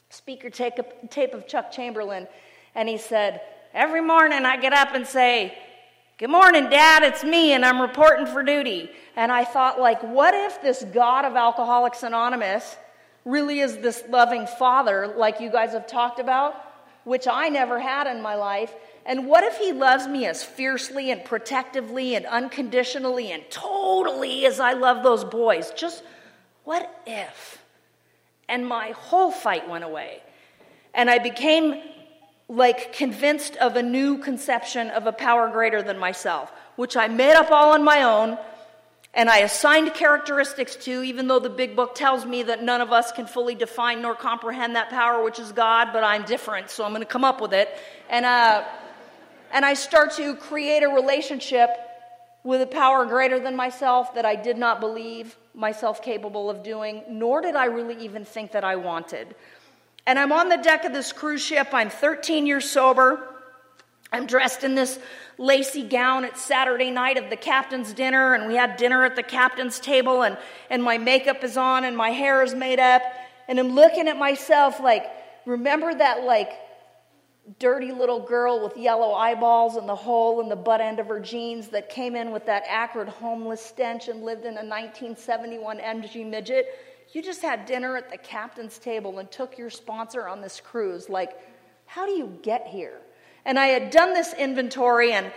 speaker tape of Chuck Chamberlain, and he said, every morning I get up and say, good morning, Dad, it's me, and I'm reporting for duty. And I thought, like, what if this God of Alcoholics Anonymous really is this loving father, like you guys have talked about, which I never had in my life? And what if he loves me as fiercely and protectively and unconditionally and totally as I love those boys? Just what if? And my whole fight went away. And I became, like, convinced of a new conception of a power greater than myself, which I made up all on my own, and I assigned characteristics to, even though the big book tells me that none of us can fully define nor comprehend that power, which is God, but I'm different, so I'm going to come up with it. And, uh... And I start to create a relationship with a power greater than myself that I did not believe myself capable of doing, nor did I really even think that I wanted. And I'm on the deck of this cruise ship. I'm thirteen years sober. I'm dressed in this lacy gown. It's Saturday night of the captain's dinner, and we had dinner at the captain's table, and, and my makeup is on, and my hair is made up, and I'm looking at myself like, remember that, like, dirty little girl with yellow eyeballs and the hole in the butt end of her jeans that came in with that acrid homeless stench and lived in a nineteen seventy-one M G midget? You just had dinner at the captain's table and took your sponsor on this cruise. Like, how do you get here? And I had done this inventory, and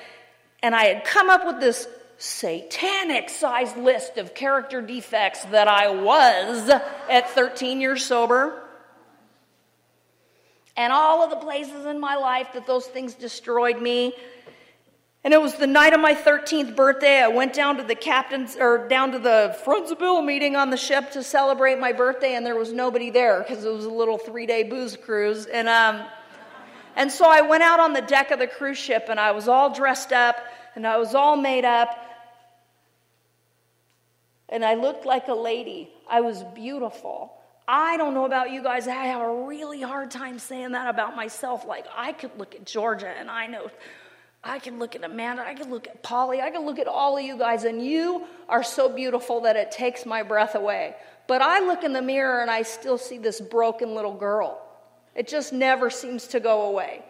and I had come up with this satanic-sized list of character defects that I was at thirteen years sober. And all of the places in my life that those things destroyed me. And it was the night of my thirteenth birthday. I went down to the captain's, or down to the Friends of Bill meeting on the ship to celebrate my birthday, and there was nobody there because it was a little three-day booze cruise. And um, and so I went out on the deck of the cruise ship, and I was all dressed up, and I was all made up, and I looked like a lady. I was beautiful. I don't know about you guys, I have a really hard time saying that about myself. Like, I could look at Georgia, and I know I can look at Amanda, I can look at Polly, I can look at all of you guys, and you are so beautiful that it takes my breath away. But I look in the mirror and I still see this broken little girl. It just never seems to go away.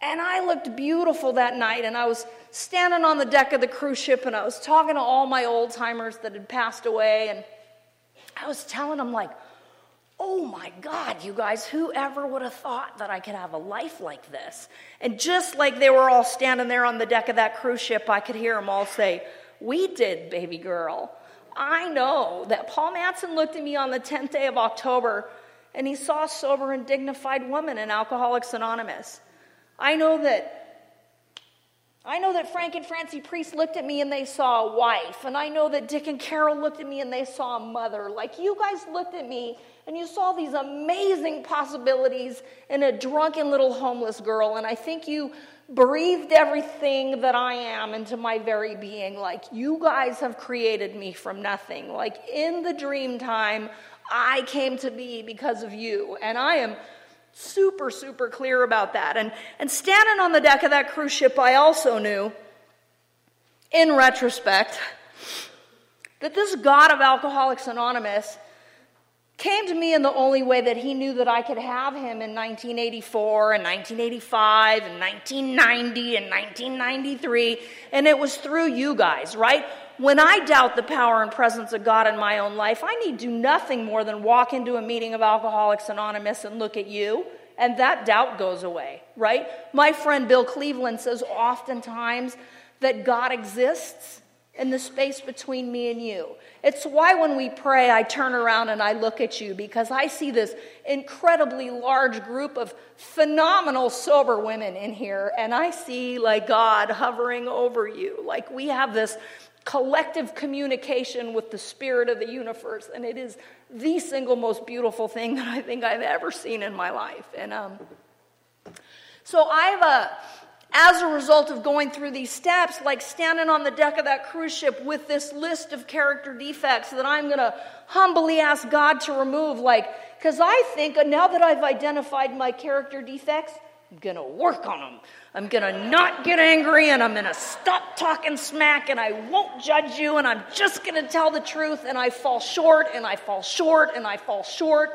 And I looked beautiful that night, and I was standing on the deck of the cruise ship, and I was talking to all my old-timers that had passed away, and I was telling them, like, oh my God, you guys, whoever would have thought that I could have a life like this? And just like they were all standing there on the deck of that cruise ship, I could hear them all say, we did, baby girl. I know that Paul Matson looked at me on the tenth day of October, and he saw a sober and dignified woman in Alcoholics Anonymous. I know that I know that Frank and Francie Priest looked at me and they saw a wife. And I know that Dick and Carol looked at me and they saw a mother. Like, you guys looked at me and you saw these amazing possibilities in a drunken little homeless girl. And I think you breathed everything that I am into my very being. Like, you guys have created me from nothing. Like, in the dream time, I came to be because of you. And I am super, super clear about that. And and standing on the deck of that cruise ship, I also knew, in retrospect, that this God of Alcoholics Anonymous came to me in the only way that he knew that I could have him in nineteen eighty-four and nineteen eighty-five and nineteen ninety and nineteen ninety-three. And it was through you guys, right? When I doubt the power and presence of God in my own life, I need do nothing more than walk into a meeting of Alcoholics Anonymous and look at you, and that doubt goes away, right? My friend Bill Cleveland says oftentimes that God exists in the space between me and you. It's why when we pray, I turn around and I look at you, because I see this incredibly large group of phenomenal sober women in here, and I see, like, God hovering over you. Like, we have this collective communication with the spirit of the universe, and it is the single most beautiful thing that I think I've ever seen in my life. And um, so I've, uh, as a result of going through these steps, like standing on the deck of that cruise ship with this list of character defects that I'm going to humbly ask God to remove, like, because I think now that I've identified my character defects, I'm going to work on them. I'm going to not get angry, and I'm going to stop talking smack, and I won't judge you, and I'm just going to tell the truth, and I fall short, and I fall short, and I fall short,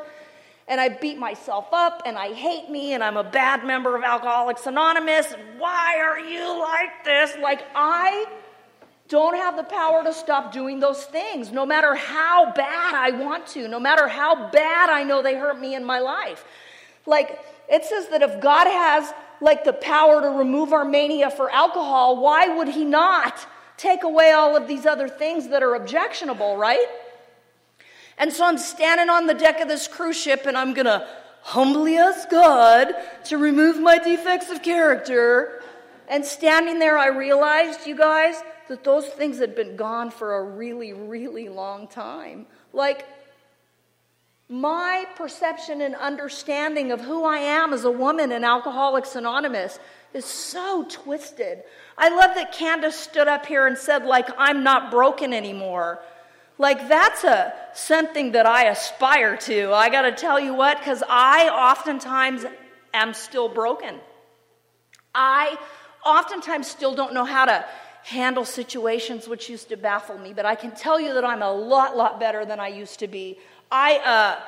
and I beat myself up, and I hate me, and I'm a bad member of Alcoholics Anonymous. Why are you like this? Like, I don't have the power to stop doing those things, no matter how bad I want to, no matter how bad I know they hurt me in my life. Like, it says that if God has, like, the power to remove our mania for alcohol, why would he not take away all of these other things that are objectionable, right? And so I'm standing on the deck of this cruise ship, and I'm going to humbly ask God to remove my defects of character. And standing there, I realized, you guys, that those things had been gone for a really, really long time. Like, my perception and understanding of who I am as a woman in Alcoholics Anonymous is so twisted. I love that Candace stood up here and said, like, I'm not broken anymore. Like, that's a something that I aspire to. I got to tell you what, because I oftentimes am still broken. I oftentimes still don't know how to handle situations which used to baffle me, but I can tell you that I'm a lot, lot better than I used to be. I uh,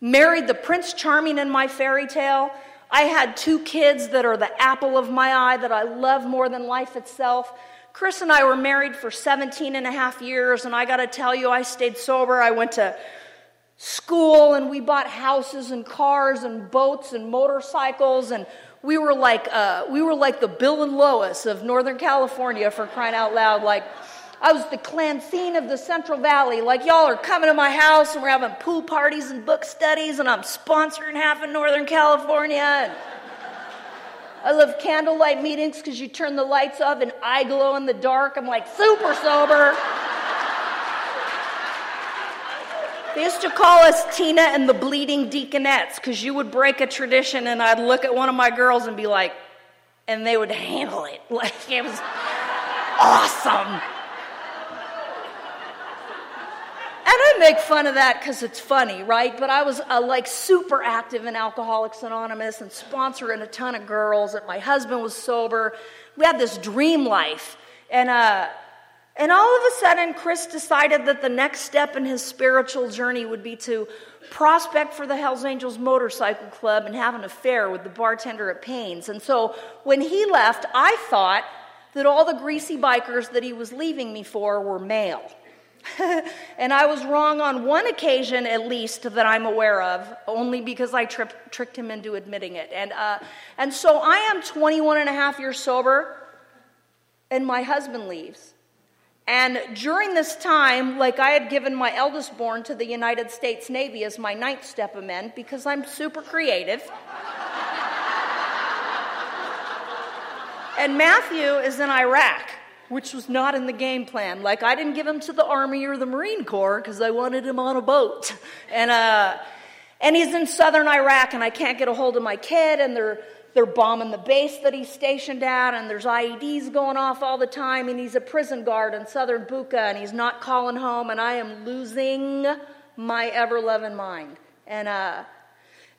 married the Prince Charming in my fairy tale. I had two kids that are the apple of my eye that I love more than life itself. Chris and I were married for seventeen and a half years, and I got to tell you, I stayed sober. I went to school, and we bought houses and cars and boats and motorcycles, and we were like uh, we were like the Bill and Lois of Northern California, for crying out loud. Like, I was the Clancine of the Central Valley. Like, y'all are coming to my house, and we're having pool parties and book studies, and I'm sponsoring half of Northern California. And I love candlelight meetings because you turn the lights off and I glow in the dark. I'm like super sober. They used to call us Tina and the Bleeding Deaconettes because you would break a tradition, and I'd look at one of my girls and be like, and they would handle it. Like, it was awesome. And I make fun of that because it's funny, right? But I was uh, like super active in Alcoholics Anonymous and sponsoring a ton of girls. And my husband was sober. We had this dream life. And uh, and all of a sudden, Chris decided that the next step in his spiritual journey would be to prospect for the Hells Angels Motorcycle Club and have an affair with the bartender at Payne's. And so when he left, I thought that all the greasy bikers that he was leaving me for were male. And I was wrong on one occasion, at least, that I'm aware of, only because I tri- tricked him into admitting it. And uh, and so I am twenty-one and a half years sober, and my husband leaves. And during this time, like, I had given my eldest born to the United States Navy as my ninth step amend because I'm super creative. And Matthew is in Iraq, which was not in the game plan. Like, I didn't give him to the Army or the Marine Corps because I wanted him on a boat. And uh, and he's in southern Iraq, and I can't get a hold of my kid, and they're they're bombing the base that he's stationed at, and there's I E Ds going off all the time, and he's a prison guard in southern Buka, and he's not calling home, and I am losing my ever-loving mind. And uh,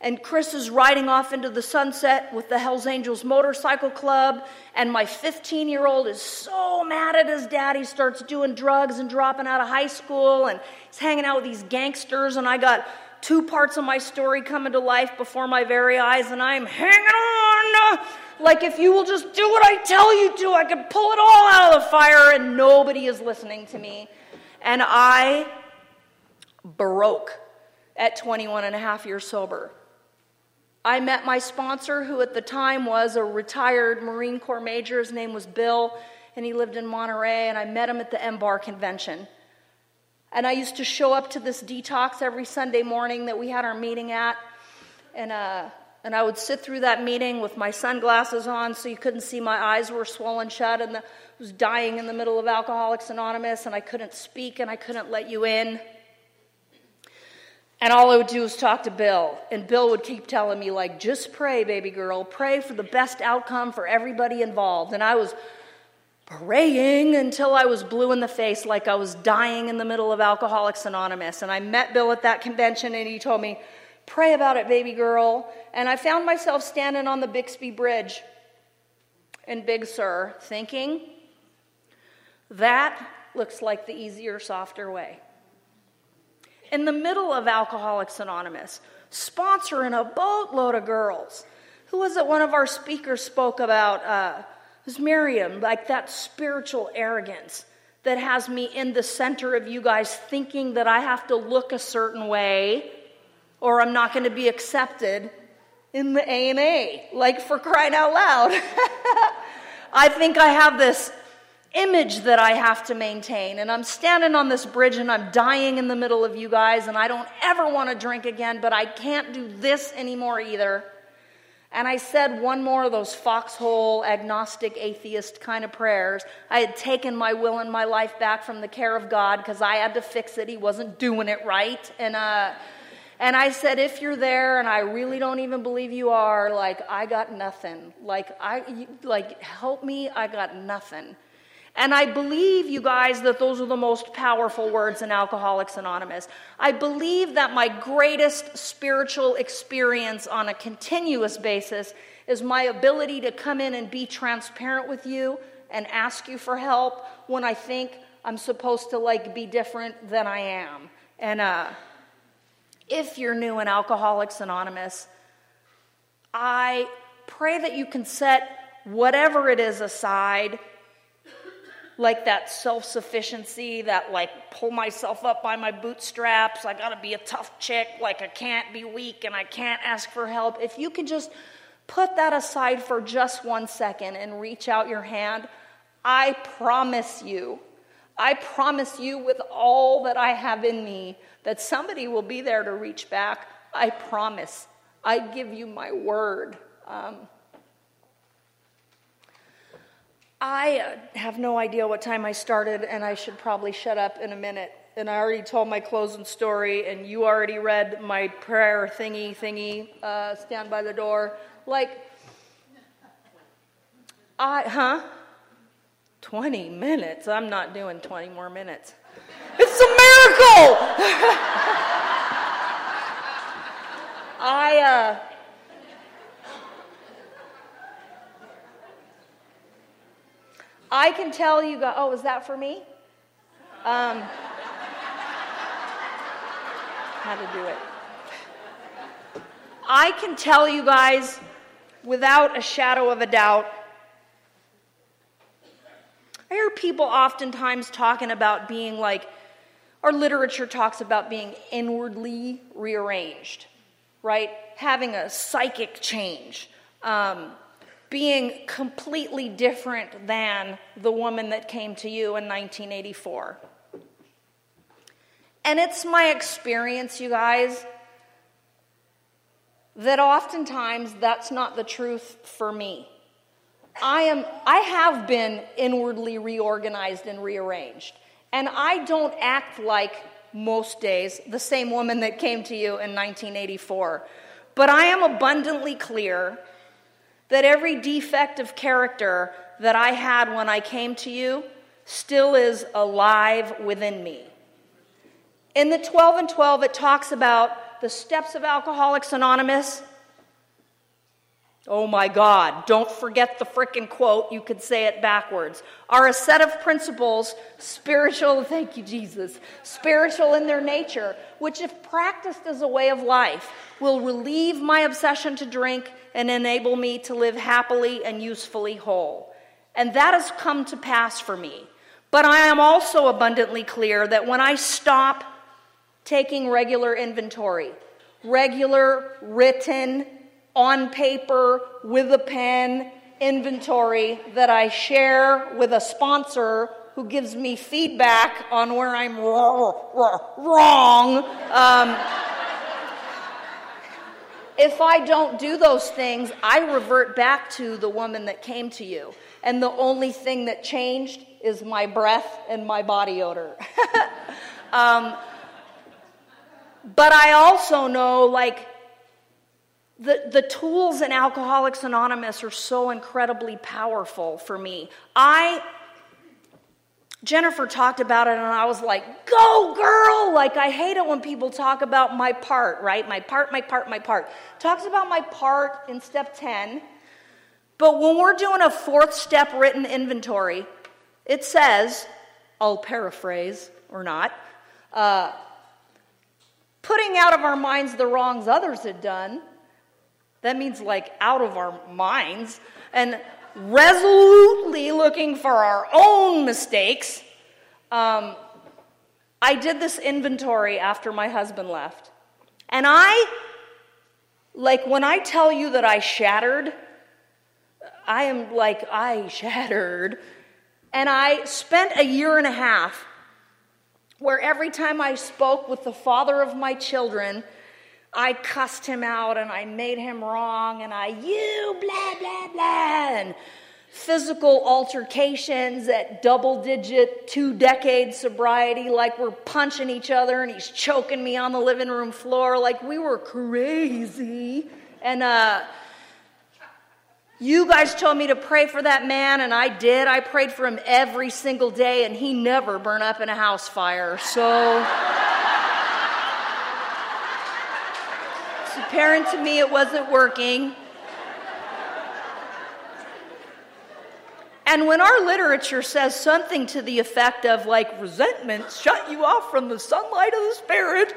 and Chris is riding off into the sunset with the Hells Angels Motorcycle Club, and my fifteen-year-old is so mad at his dad. He starts doing drugs and dropping out of high school, and he's hanging out with these gangsters, and I got two parts of my story coming to life before my very eyes, and I'm hanging on. Like, if you will just do what I tell you to, I can pull it all out of the fire, and nobody is listening to me. And I broke at twenty-one and a half years sober. I met my sponsor, who at the time was a retired Marine Corps major. His name was Bill, and he lived in Monterey, and I met him at the M B A R convention. And I used to show up to this detox every Sunday morning that we had our meeting at, and uh, and I would sit through that meeting with my sunglasses on so you couldn't see. My eyes were swollen shut, and the, I was dying in the middle of Alcoholics Anonymous, and I couldn't speak, and I couldn't let you in. And all I would do was talk to Bill. And Bill would keep telling me, like, just pray, baby girl. Pray for the best outcome for everybody involved. And I was praying until I was blue in the face, like I was dying in the middle of Alcoholics Anonymous. And I met Bill at that convention, and he told me, pray about it, baby girl. And I found myself standing on the Bixby Bridge in Big Sur thinking, that looks like the easier, softer way. In the middle of Alcoholics Anonymous, sponsoring a boatload of girls. Who was it one of our speakers spoke about? Uh, it was Miriam, like that spiritual arrogance that has me in the center of you guys thinking that I have to look a certain way or I'm not going to be accepted in the A and A, like, for crying out loud. I think I have this image that I have to maintain, and I'm standing on this bridge and I'm dying in the middle of you guys, and I don't ever want to drink again, but I can't do this anymore either. And I said one more of those foxhole agnostic atheist kind of prayers. I had taken my will and my life back from the care of God because I had to fix it. He wasn't doing it right. And uh And I said, if you're there, and I really don't even believe you are, like, I got nothing. Like, I, like, help me, I got nothing. And I believe, you guys, that those are the most powerful words in Alcoholics Anonymous. I believe that my greatest spiritual experience on a continuous basis is my ability to come in and be transparent with you and ask you for help when I think I'm supposed to, like, be different than I am. And uh, if you're new in Alcoholics Anonymous, I pray that you can set whatever it is aside, like that self-sufficiency, that, like, pull myself up by my bootstraps, I gotta be a tough chick, like, I can't be weak and I can't ask for help. If you could just put that aside for just one second and reach out your hand, I promise you, I promise you with all that I have in me that somebody will be there to reach back. I promise. I give you my word. Um, I have no idea what time I started, and I should probably shut up in a minute. And I already told my closing story, and you already read my prayer thingy thingy, uh, stand by the door. Like, I, huh? twenty minutes? I'm not doing twenty more minutes. It's a miracle! I, uh... I can tell you guys, oh, is that for me? Um, how to do it. I can tell you guys without a shadow of a doubt. I hear people oftentimes talking about being like, our literature talks about being inwardly rearranged, right? Having a psychic change. Um, being completely different than the woman that came to you in nineteen eighty-four. And it's my experience, you guys, that oftentimes that's not the truth for me. I am, I have been inwardly reorganized and rearranged, and I don't act like, most days, the same woman that came to you in nineteen eighty-four. But I am abundantly clear that every defect of character that I had when I came to you still is alive within me. In the twelve and twelve, it talks about the steps of Alcoholics Anonymous. Oh my God, don't forget the frickin' quote, you could say it backwards. Are a set of principles, spiritual, thank you Jesus, spiritual in their nature, which if practiced as a way of life, will relieve my obsession to drink and enable me to live happily and usefully whole. And that has come to pass for me. But I am also abundantly clear that when I stop taking regular inventory, regular written on paper, with a pen, inventory that I share with a sponsor who gives me feedback on where I'm wrong. Um, if I don't do those things, I revert back to the woman that came to you. And the only thing that changed is my breath and my body odor. um, but I also know, like, The, the tools in Alcoholics Anonymous are so incredibly powerful for me. I, Jennifer talked about it, and I was like, go, girl! Like, I hate it when people talk about my part, right? My part, my part, my part. Talks about my part in step ten, but when we're doing a fourth step written inventory, it says, I'll paraphrase or not, uh, putting out of our minds the wrongs others had done. That means, like, out of our minds, and resolutely looking for our own mistakes. Um, I did this inventory after my husband left. And I, like, when I tell you that I shattered, I am like, I shattered. And I spent a year and a half where every time I spoke with the father of my children, I cussed him out, and I made him wrong, and I, you, blah, blah, blah, and physical altercations at double-digit, two-decade sobriety, like we're punching each other and he's choking me on the living room floor, like we were crazy. And uh, you guys told me to pray for that man, and I did. I prayed for him every single day, and he never burned up in a house fire. So... it's apparent to me it wasn't working. And when our literature says something to the effect of, like, resentment shut you off from the sunlight of the spirit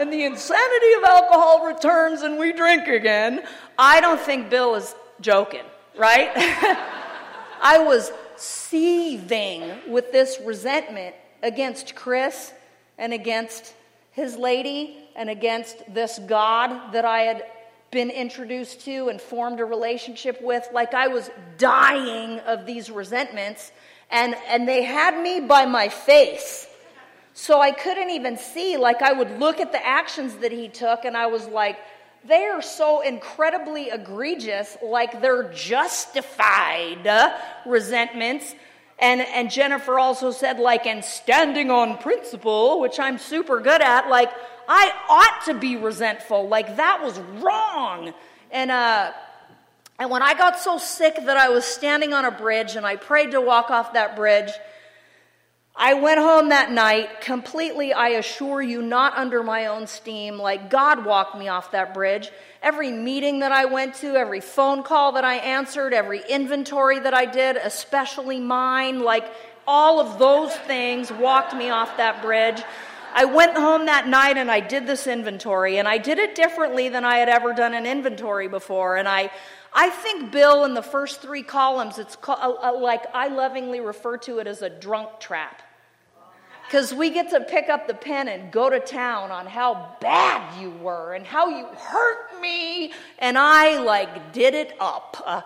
and the insanity of alcohol returns and we drink again, I don't think Bill is joking, right? I was seething with this resentment against Chris and against his lady and against this God that I had been introduced to and formed a relationship with. Like, I was dying of these resentments, and, and they had me by my face. So I couldn't even see. Like, I would look at the actions that he took, and I was like, they are so incredibly egregious, like they're justified resentments. And, and Jennifer also said, like, and standing on principle, which I'm super good at, like, I ought to be resentful. Like, that was wrong. And uh, and when I got so sick that I was standing on a bridge and I prayed to walk off that bridge, I went home that night completely, I assure you, not under my own steam. Like, God walked me off that bridge. Every meeting that I went to, every phone call that I answered, every inventory that I did, especially mine, like, all of those things walked me off that bridge. I went home that night and I did this inventory, and I did it differently than I had ever done an inventory before. And I I think, Bill, in the first three columns, it's called, uh, like I lovingly refer to it as a drunk trap, because we get to pick up the pen and go to town on how bad you were and how you hurt me, and I, like, did it up. Uh,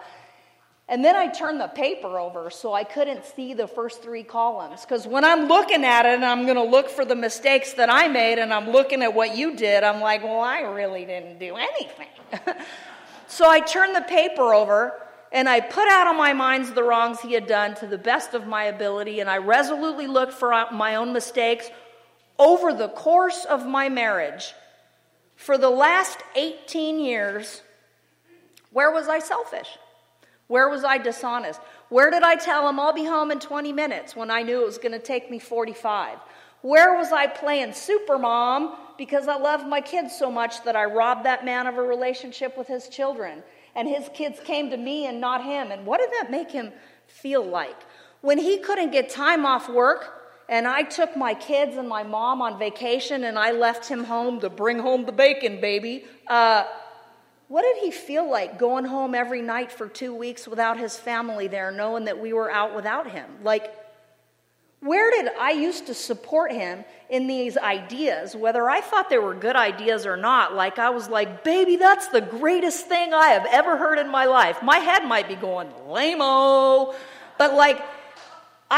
And then I turned the paper over so I couldn't see the first three columns. Because when I'm looking at it and I'm going to look for the mistakes that I made and I'm looking at what you did, I'm like, well, I really didn't do anything. So I turned the paper over and I put out of my mind the wrongs he had done to the best of my ability, and I resolutely looked for my own mistakes over the course of my marriage. For the last eighteen years, where was I selfish? Where was I dishonest? Where did I tell him I'll be home in twenty minutes when I knew it was going to take me forty-five? Where was I playing super mom because I love my kids so much that I robbed that man of a relationship with his children? And his kids came to me and not him. And what did that make him feel like? When he couldn't get time off work and I took my kids and my mom on vacation and I left him home to bring home the bacon, baby, uh... what did he feel like going home every night for two weeks without his family there, knowing that we were out without him? Like, where did I used to support him in these ideas, whether I thought they were good ideas or not? Like, I was like, baby, that's the greatest thing I have ever heard in my life. My head might be going, lame-o. But, like,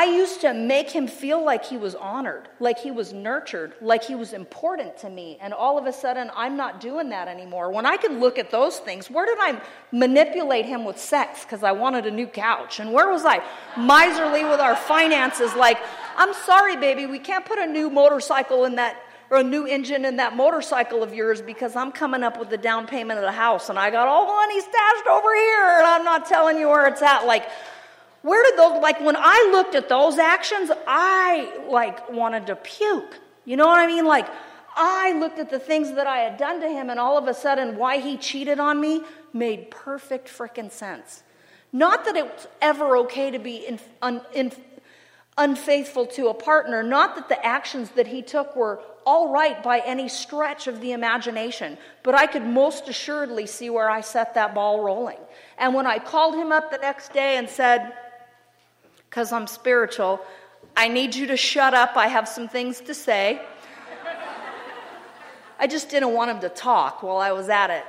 I used to make him feel like he was honored, like he was nurtured, like he was important to me. And all of a sudden, I'm not doing that anymore. When I can look at those things, where did I manipulate him with sex because I wanted a new couch? And where was I miserly with our finances? Like, I'm sorry, baby, we can't put a new motorcycle in that, or a new engine in that motorcycle of yours, because I'm coming up with the down payment of the house and I got all the money stashed over here and I'm not telling you where it's at. Like, where did those, like, when I looked at those actions, I, like, wanted to puke. You know what I mean? Like, I looked at the things that I had done to him, and all of a sudden why he cheated on me made perfect frickin' sense. Not that it was ever okay to be in, un, in, unfaithful to a partner. Not that the actions that he took were all right by any stretch of the imagination. But I could most assuredly see where I set that ball rolling. And when I called him up the next day and said, because I'm spiritual, I need you to shut up. I have some things to say. I just didn't want him to talk while I was at it.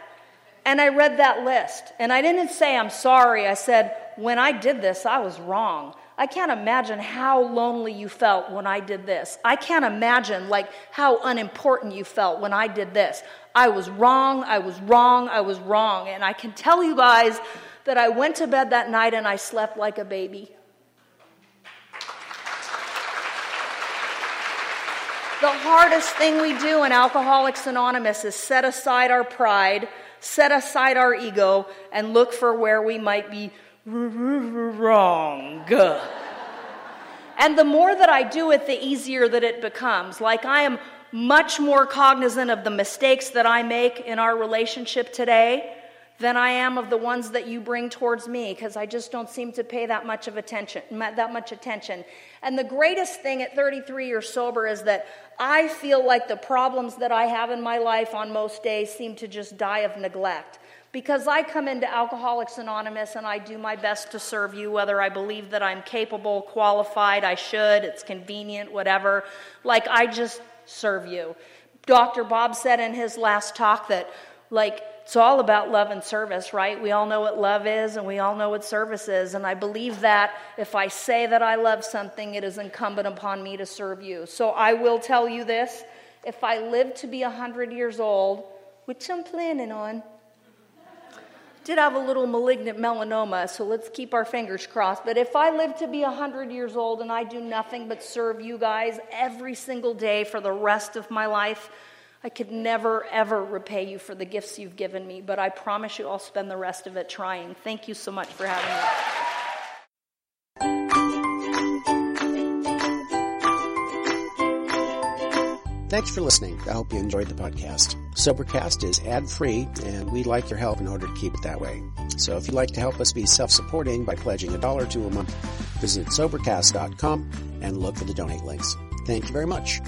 And I read that list. And I didn't say, I'm sorry. I said, when I did this, I was wrong. I can't imagine how lonely you felt when I did this. I can't imagine, like, how unimportant you felt when I did this. I was wrong. I was wrong. I was wrong. And I can tell you guys, that I went to bed that night and I slept like a baby. The hardest thing we do in Alcoholics Anonymous is set aside our pride, set aside our ego, and look for where we might be wrong. And the more that I do it, the easier that it becomes. Like, I am much more cognizant of the mistakes that I make in our relationship today than I am of the ones that you bring towards me, because I just don't seem to pay that much of attention, that much attention. And the greatest thing at thirty-three years sober is that I feel like the problems that I have in my life on most days seem to just die of neglect, because I come into Alcoholics Anonymous and I do my best to serve you, whether I believe that I'm capable, qualified, I should, it's convenient, whatever. Like, I just serve you. Doctor Bob said in his last talk that, like, it's all about love and service, right? We all know what love is, and we all know what service is, and I believe that if I say that I love something, it is incumbent upon me to serve you. So I will tell you this, if I live to be one hundred years old, which I'm planning on, did have a little malignant melanoma, so let's keep our fingers crossed, but if I live to be one hundred years old and I do nothing but serve you guys every single day for the rest of my life, I could never, ever repay you for the gifts you've given me, but I promise you I'll spend the rest of it trying. Thank you so much for having me. Thanks for listening. I hope you enjoyed the podcast. Sobercast is ad-free, and we'd like your help in order to keep it that way. So if you'd like to help us be self-supporting by pledging a dollar to a month, visit Sobercast dot com and look for the donate links. Thank you very much.